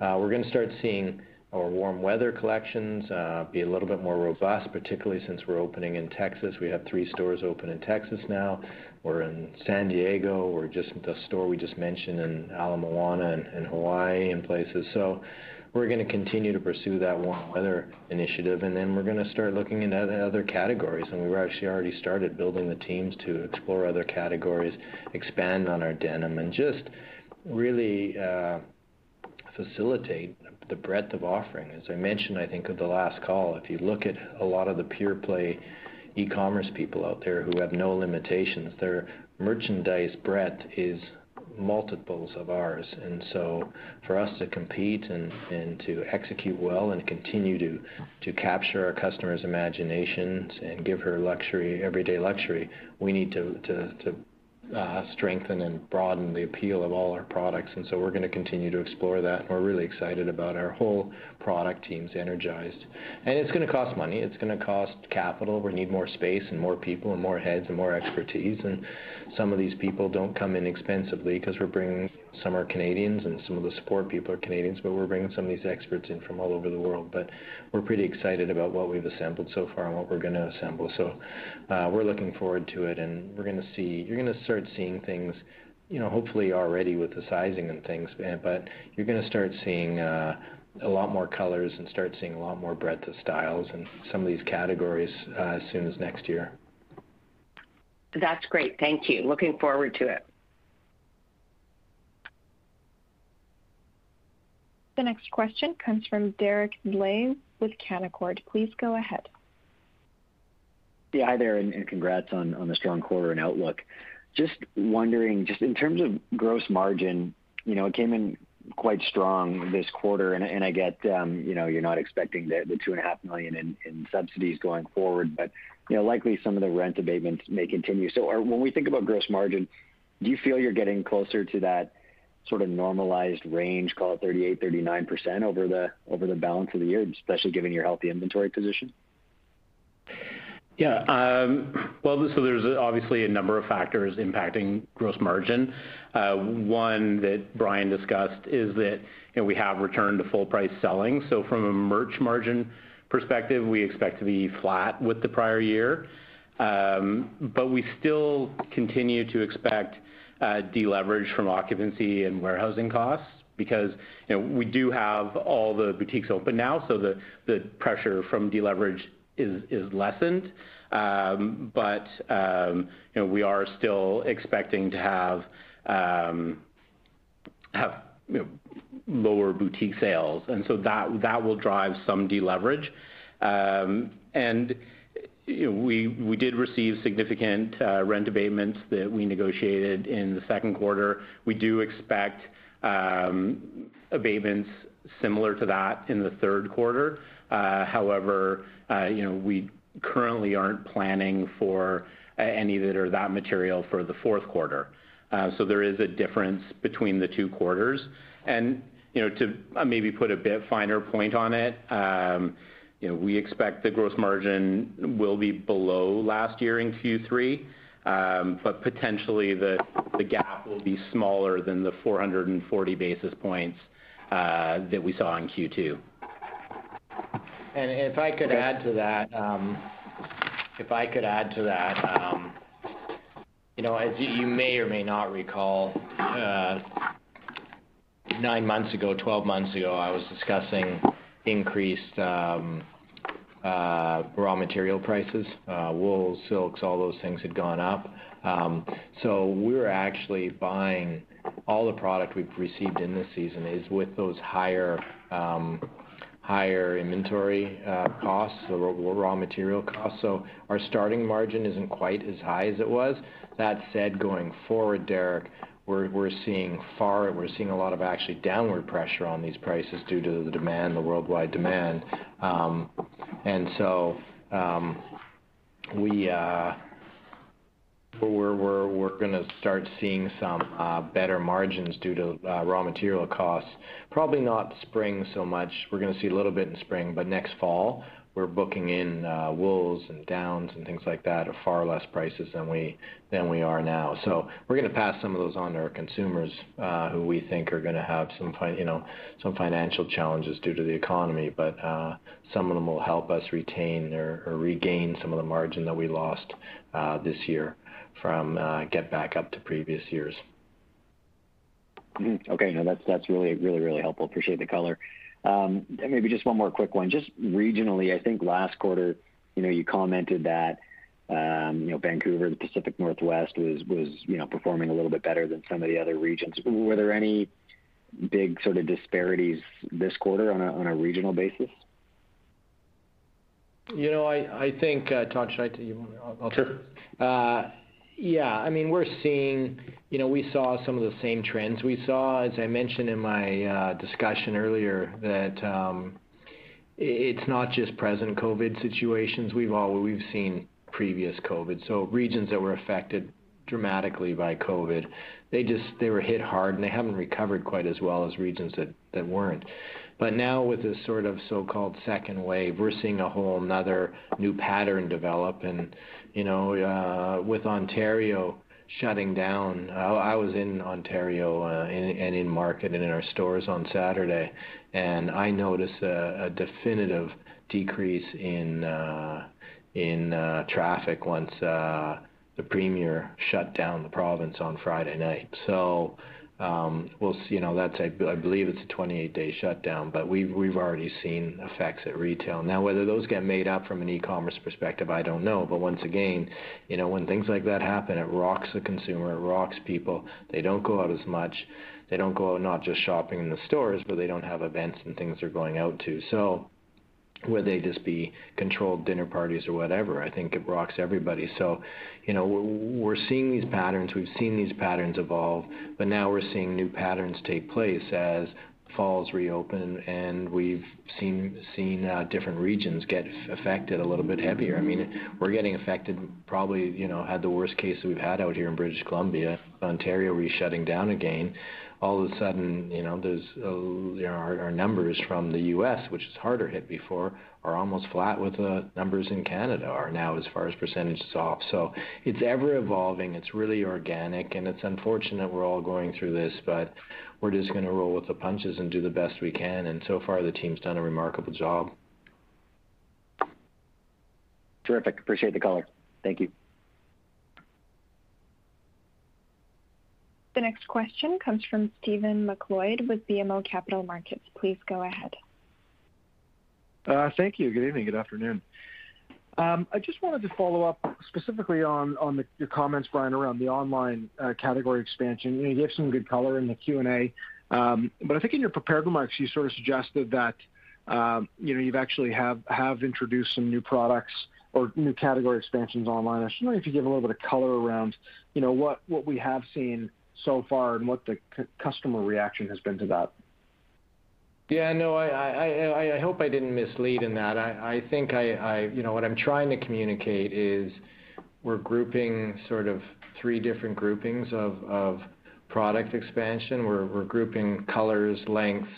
We're going to start seeing our warm weather collections be a little bit more robust, particularly since we're opening in Texas. We have 3 stores open in Texas now. We're in San Diego. We're just the store we just mentioned in Ala Moana and Hawaii and places. So we're going to continue to pursue that warm weather initiative, and then we're going to start looking into other categories. And we've actually already started building the teams to explore other categories, expand on our denim, and just really facilitate the breadth of offering. As I mentioned, I think, of the last call, if you look at a lot of the pure play e-commerce people out there who have no limitations, their merchandise breadth is multiples of ours. And so for us to compete and to execute well and continue to capture our customers' imaginations and give her luxury, everyday luxury, we need to strengthen and broaden the appeal of all our products. And so we're going to continue to explore that, and we're really excited about our whole product teams energized. And it's going to cost money. It's going to cost capital. We need more space and more people and more heads and more expertise. And some of these people don't come in expensively because we're bringing, some are Canadians and some of the support people are Canadians, but we're bringing some of these experts in from all over the world. But we're pretty excited about what we've assembled so far and what we're going to assemble. So we're looking forward to it, and we're going to see, you're going to start seeing things, you know, hopefully already with the sizing and things, but you're going to start seeing a lot more colors and start seeing a lot more breadth of styles and some of these categories as soon as next year. That's great. Thank you. Looking forward to it. The next question comes from Derek Dley with Canaccord. Please go ahead. Yeah, hi there, and congrats on the strong quarter and outlook. Just wondering, just in terms of gross margin, you know, it came in quite strong this quarter, and I get, you know, you're not expecting the $2.5 million in subsidies going forward, but, you know, likely some of the rent abatements may continue. So when we think about gross margin, do you feel you're getting closer to that sort of normalized range, call it 38, 39% over the balance of the year, especially given your healthy inventory position? Yeah. Well, so there's obviously a number of factors impacting gross margin. One that Brian discussed is that, you know, we have returned to full price selling. So from a merch margin perspective, we expect to be flat with the prior year, but we still continue to expect deleverage from occupancy and warehousing costs because, you know, we do have all the boutiques open now, so the pressure from deleverage is lessened. But you know, we are still expecting to have you know, lower boutique sales, and so that will drive some deleverage. And you know, we did receive significant rent abatements that we negotiated in the second quarter. We do expect abatements similar to that in the third quarter. However, you know, we currently aren't planning for any that are that material for the fourth quarter. So there is a difference between the two quarters. And, you know, to maybe put a bit finer point on it, you know, we expect the gross margin will be below last year in Q3, but potentially the gap will be smaller than the 440 basis points that we saw in Q2. And if I could add to that, you know, as you may or may not recall, 9 months ago, 12 months ago, I was discussing increased raw material prices. Wool, silks, all those things had gone up. So we were actually buying all the product we've received in this season is with those higher inventory costs, the raw material costs. So our starting margin isn't quite as high as it was. That said, going forward, Derek, we're seeing a lot of actually downward pressure on these prices due to the demand, the worldwide demand. We're going to start seeing some better margins due to raw material costs. Probably not spring so much. We're going to see a little bit in spring, but next fall we're booking in wools and downs and things like that at far less prices than we are now. So we're going to pass some of those on to our consumers, who we think are going to have some financial challenges due to the economy. But some of them will help us retain or regain some of the margin that we lost this year from get back up to previous years. Mm-hmm. Okay, no, that's really, really, really helpful. Appreciate the color. And maybe just one more quick one. Just regionally, I think last quarter, you commented that Vancouver, the Pacific Northwest, was performing a little bit better than some of the other regions. Were there any big sort of disparities this quarter on a regional basis? I think Todd, should I? Sure. Yeah, I mean, we're seeing, we saw some of the same trends. We saw, as I mentioned in my discussion earlier, that it's not just present COVID situations. We've seen previous COVID. So regions that were affected dramatically by COVID, they were hit hard and they haven't recovered quite as well as regions that weren't. But now with this sort of so-called second wave, we're seeing a whole another new pattern develop. And, with Ontario shutting down, I was in Ontario and in market and in our stores on Saturday, and I noticed a definitive decrease in traffic once the Premier shut down the province on Friday night. So we'll see, that's, I believe it's a 28-day shutdown, but we've already seen effects at retail. Now, whether those get made up from an e-commerce perspective, I don't know. But once again, when things like that happen, it rocks the consumer, it rocks people. They don't go out as much. They don't go out not just shopping in the stores, but they don't have events and things they're going out to. So whether they just be controlled dinner parties or whatever, I think it rocks everybody. So, we're seeing these patterns. We've seen these patterns evolve, but now we're seeing new patterns take place as falls reopen, and we've seen different regions get affected a little bit heavier. I mean, we're getting affected probably, had the worst case that we've had out here in British Columbia. Ontario shutting down again. All of a sudden, there's our numbers from the U.S., which is harder hit before, are almost flat with the numbers in Canada are now as far as percentages off. So it's ever evolving. It's really organic, and it's unfortunate we're all going through this, but we're just going to roll with the punches and do the best we can. And so far, the team's done a remarkable job. Terrific. Appreciate the color. Thank you. The next question comes from Stephen MacLeod with BMO Capital Markets. Please go ahead. Thank you. Good evening. Good afternoon. I just wanted to follow up specifically on your comments, Brian, around the online category expansion. You gave some good color in the Q&A, but I think in your prepared remarks, you sort of suggested that you've actually have introduced some new products or new category expansions online. I was wondering if you give a little bit of color around what we have seen so far and what the customer reaction has been to that. Yeah, no, I hope I didn't mislead in that. I think what I'm trying to communicate is we're grouping sort of three different groupings of product expansion. We're grouping colors, lengths,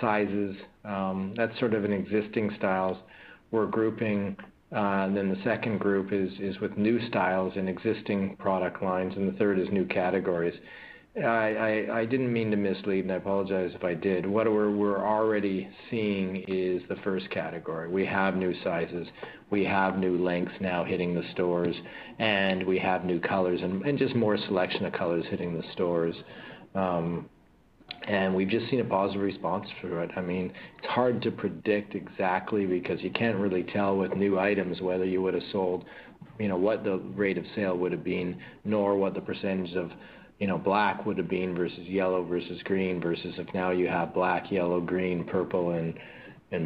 sizes. That's sort of an existing styles. We're grouping and then the second group is with new styles in existing product lines, and the third is new categories. I didn't mean to mislead, and I apologize if I did. What we're already seeing is the first category. We have new sizes. We have new lengths now hitting the stores, and we have new colors and just more selection of colors hitting the stores. And we've just seen a positive response for it. I mean, it's hard to predict exactly because you can't really tell with new items whether you would have sold, you know, what the rate of sale would have been, nor what the percentage of, you know, black would have been versus yellow versus green versus if now you have black, yellow, green, purple, and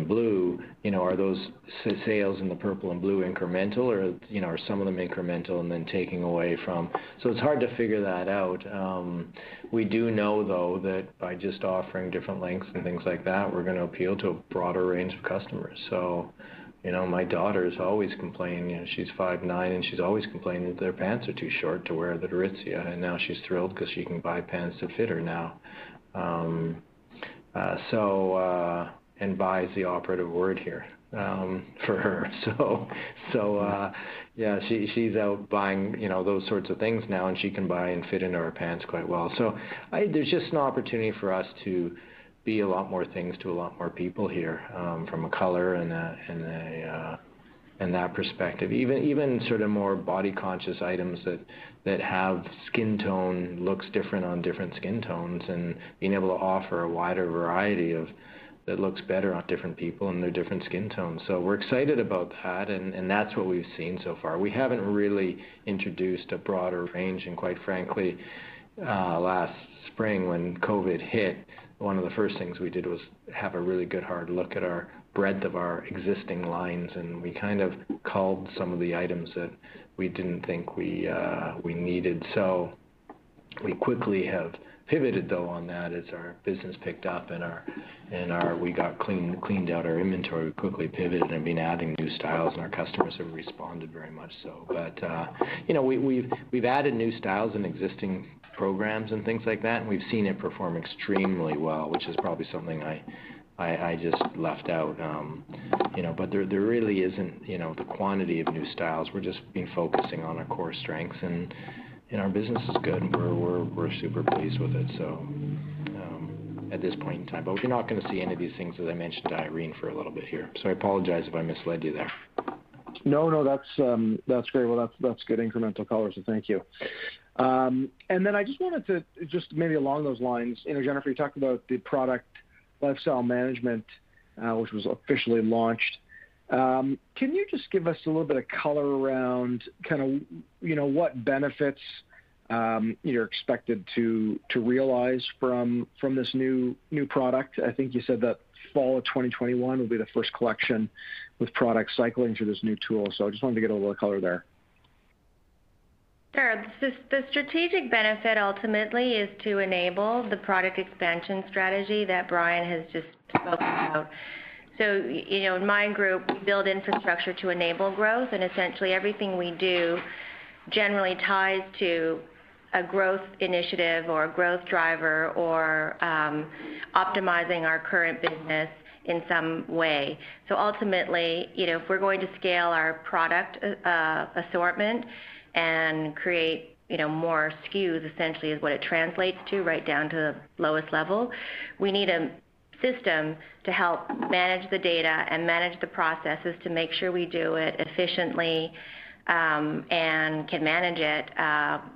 blue, you know, are those sales in the purple and blue incremental or, you know, are some of them incremental and then taking away from? So it's hard to figure that out. We do know, though, that by just offering different lengths and things like that, we're going to appeal to a broader range of customers. So, you know, my daughter's always complaining, you know, she's 5'9", and she's always complaining that their pants are too short to wear the Aritzia, and now she's thrilled because she can buy pants that fit her now. And buy is the operative word here for her. So yeah, she's out buying, you know, those sorts of things now, and she can buy and fit into her pants quite well. So there's just an opportunity for us to be a lot more things to a lot more people here, from a color and that perspective. Even sort of more body conscious items that have skin tone looks different on different skin tones, and being able to offer a wider variety of that looks better on different people and their different skin tones. So we're excited about that, and that's what we've seen so far. We haven't really introduced a broader range, and quite frankly, last spring when COVID hit, one of the first things we did was have a really good hard look at our breadth of our existing lines, and we kind of culled some of the items that we didn't think we needed. So we quickly have pivoted though on that as our business picked up and we got cleaned out our inventory. We quickly pivoted and been adding new styles, and our customers have responded very much so. But you know, we've added new styles in existing programs and things like that, and we've seen it perform extremely well, which is probably something I just left out, you know, but there really isn't, you know, the quantity of new styles. We're just been focusing on our core strengths, and our business is good, and we're super pleased with it. So at this point in time, but we're not going to see any of these things, as I mentioned to Irene for a little bit here. So I apologize if I misled you there. No, that's great. Well, that's good incremental color. So thank you. And then I just wanted to just maybe along those lines, you know, Jennifer, you talked about the product lifestyle management, which was officially launched. Can you just give us a little bit of color around kind of, you know, what benefits you're expected to realize from this new product? I think you said that fall of 2021 will be the first collection with products cycling through this new tool. So I just wanted to get a little color there. Sure. The strategic benefit ultimately is to enable the product expansion strategy that Brian has just spoken about. So, you know, in my group, we build infrastructure to enable growth, and essentially everything we do generally ties to a growth initiative or a growth driver or optimizing our current business in some way. So ultimately, you know, if we're going to scale our product assortment and create, you know, more SKUs essentially is what it translates to, right down to the lowest level, we need a system to help manage the data and manage the processes to make sure we do it efficiently and can manage it,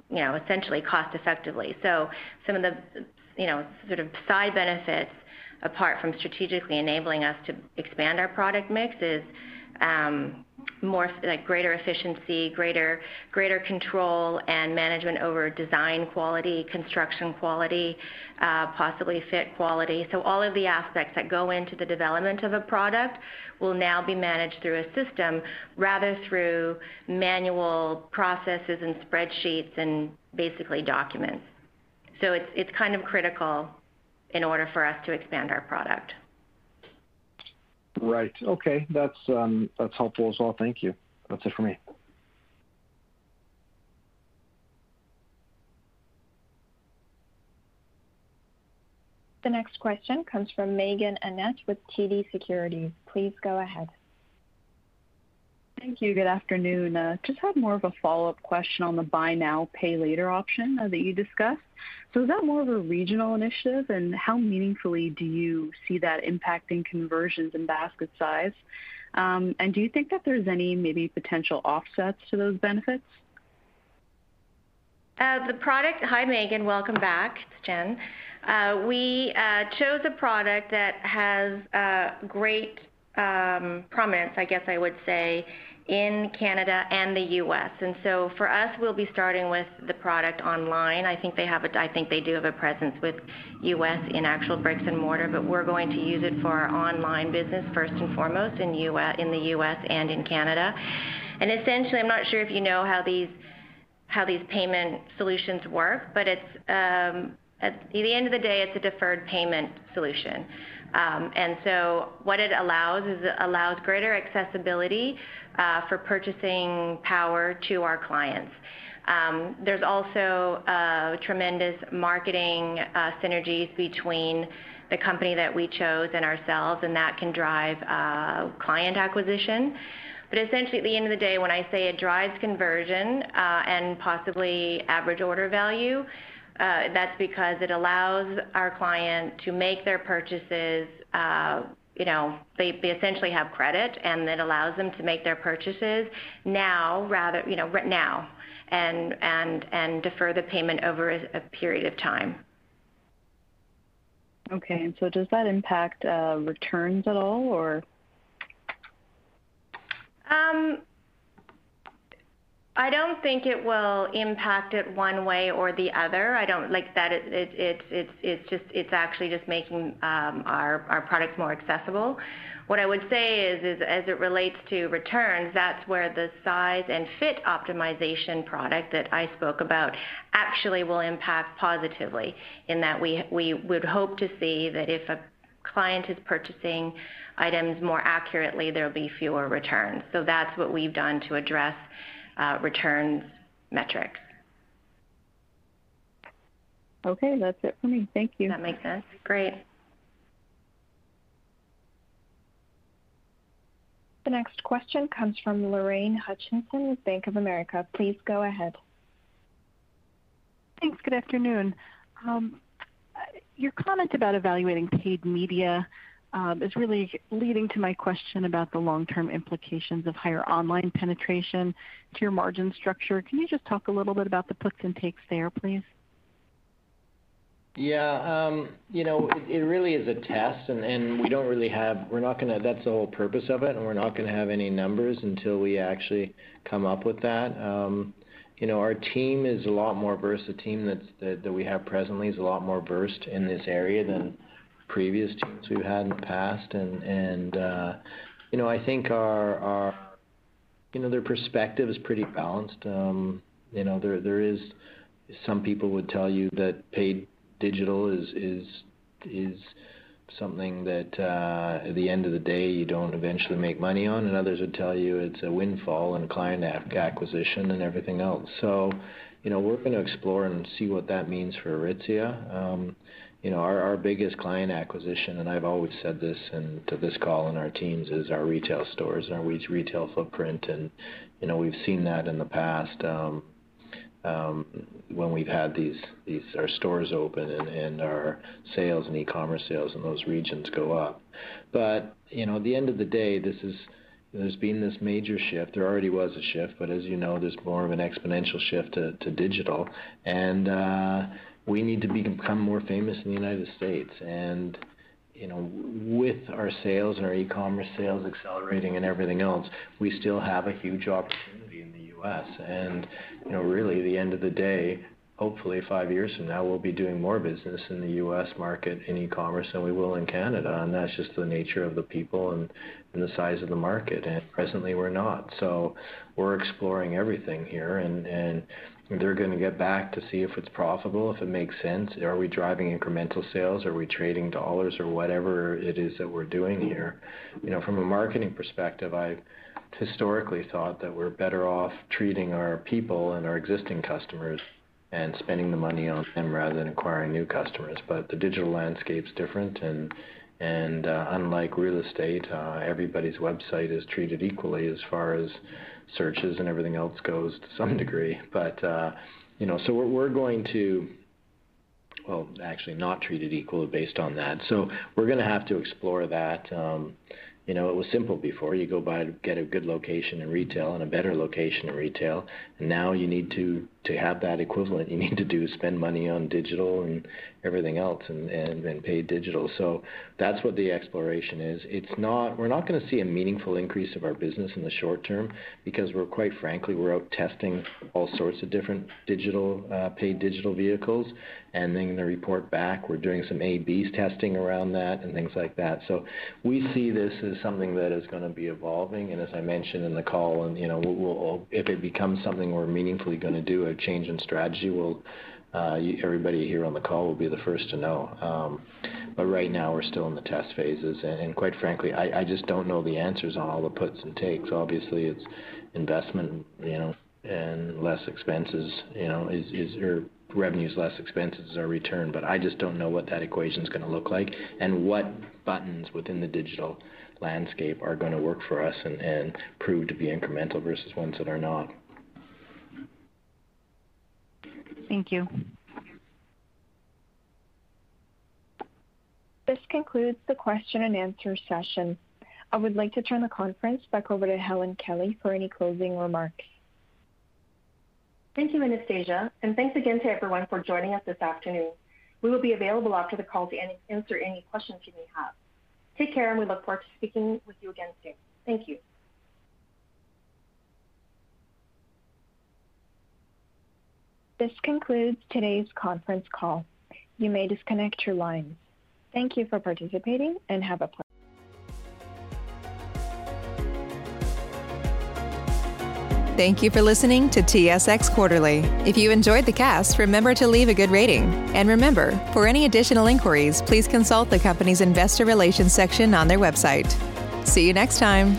you know, essentially cost effectively. So some of the, you know, sort of side benefits apart from strategically enabling us to expand our product mix is more like greater efficiency, greater control and management over design quality, construction quality, possibly fit quality. So all of the aspects that go into the development of a product will now be managed through a system rather through manual processes and spreadsheets and basically documents. So it's kind of critical in order for us to expand our product. Right. Okay. That's helpful as well. Thank you. That's it for me. The next question comes from Meaghan Annett with TD Securities. Please go ahead. Thank you. Good afternoon. Just had more of a follow-up question on the buy now, pay later option that you discussed. So is that more of a regional initiative, and how meaningfully do you see that impacting conversions and basket size? And do you think that there's any maybe potential offsets to those benefits? Hi Megan, welcome back, Jen. We chose a product that has great prominence, I guess I would say, in Canada and the U.S. And so for us, we'll be starting with the product online. I think they do have a presence with U.S. in actual bricks and mortar, but we're going to use it for our online business first and foremost in the U.S. and in Canada. And essentially, I'm not sure if you know how these payment solutions work, but it's at the end of the day, it's a deferred payment solution. And so what it allows is greater accessibility for purchasing power to our clients. There's also tremendous marketing synergies between the company that we chose and ourselves, and that can drive client acquisition. But essentially, at the end of the day, when I say it drives conversion and possibly average order value, that's because it allows our client to make their purchases, they essentially have credit, and it allows them to make their purchases now and defer the payment over a period of time. Okay, and so does that impact returns at all, or? I don't think it will impact it one way or the other. I don't like that. It's actually just making our products more accessible. What I would say is as it relates to returns, that's where the size and fit optimization product that I spoke about actually will impact positively. In that we would hope to see that if a client is purchasing items more accurately, there'll be fewer returns. So that's what we've done to address returns metrics. Okay, that's it for me. Thank you. That makes sense. Great. The next question comes from Lorraine Hutchinson with Bank of America. Please go ahead. Thanks. Good afternoon. Your comment about evaluating paid media is really leading to my question about the long-term implications of higher online penetration to your margin structure. Can you just talk a little bit about the puts and takes there, please? Yeah, it really is a test, and that's the whole purpose of it, and we're not going to have any numbers until we actually come up with that. Our team is a lot more versed. The team that we have presently is a lot more versed in this area than previous teams we've had in the past, and I think our their perspective is pretty balanced. There is some people would tell you that paid digital is something that at the end of the day you don't eventually make money on, and others would tell you it's a windfall and client acquisition and everything else. So, we're going to explore and see what that means for Aritzia. Our biggest client acquisition, and I've always said this and to this call in our teams, is our retail stores and our retail footprint. And, we've seen that in the past when we've had these our stores open and our sales and e-commerce sales in those regions go up. But, at the end of the day, there's been this major shift. There already was a shift, but as you know, there's more of an exponential shift to digital. And, we need to become more famous in the United States, and with our sales and our e-commerce sales accelerating and everything else, we still have a huge opportunity in the U.S. And really, at the end of the day, hopefully 5 years from now, we'll be doing more business in the U.S. market in e-commerce than we will in Canada, and that's just the nature of the people and the size of the market. And presently, we're not. So we're exploring everything here, and they're going to get back to see if it's profitable, if it makes sense. Are we driving incremental sales? Are we trading dollars or whatever it is that we're doing here? From a marketing perspective, I've historically thought that we're better off treating our people and our existing customers and spending the money on them rather than acquiring new customers. But the digital landscape's different, and unlike real estate, everybody's website is treated equally as far as searches and everything else goes to some degree. But, so we're going to, well, actually not treat it equal based on that. So we're going to have to explore that. It was simple before. You go get a good location in retail and a better location in retail. And now you need to to have that equivalent, you need to do spend money on digital and everything else, and pay digital. So that's what the exploration is. It's not, we're not going to see a meaningful increase of our business in the short term, because we're, quite frankly, we're out testing all sorts of different digital, paid digital vehicles, and then the report back, we're doing some A/B testing around that and things like that. So we see this as something that is going to be evolving, and as I mentioned in the call, and you know, we'll, if it becomes something we're meaningfully going to do, a change in strategy, will everybody here on the call will be the first to know. But right now, we're still in the test phases, and quite frankly, I just don't know the answers on all the puts and takes. Obviously, it's investment, you know, and less expenses, you know, or revenues less expenses are return, but I just don't know what that equation is going to look like, and what buttons within the digital landscape are going to work for us and prove to be incremental versus ones that are not. Thank you. This concludes the question and answer session. I would like to turn the conference back over to Helen Kelly for any closing remarks. Thank you, Anastasia, and thanks again to everyone for joining us this afternoon. We will be available after the call to answer any questions you may have. Take care, and we look forward to speaking with you again soon. Thank you. This concludes today's conference call. You may disconnect your lines. Thank you for participating, and have a pleasant day. Thank you for listening to TSX Quarterly. If you enjoyed the cast, remember to leave a good rating. And remember, for any additional inquiries, please consult the company's investor relations section on their website. See you next time.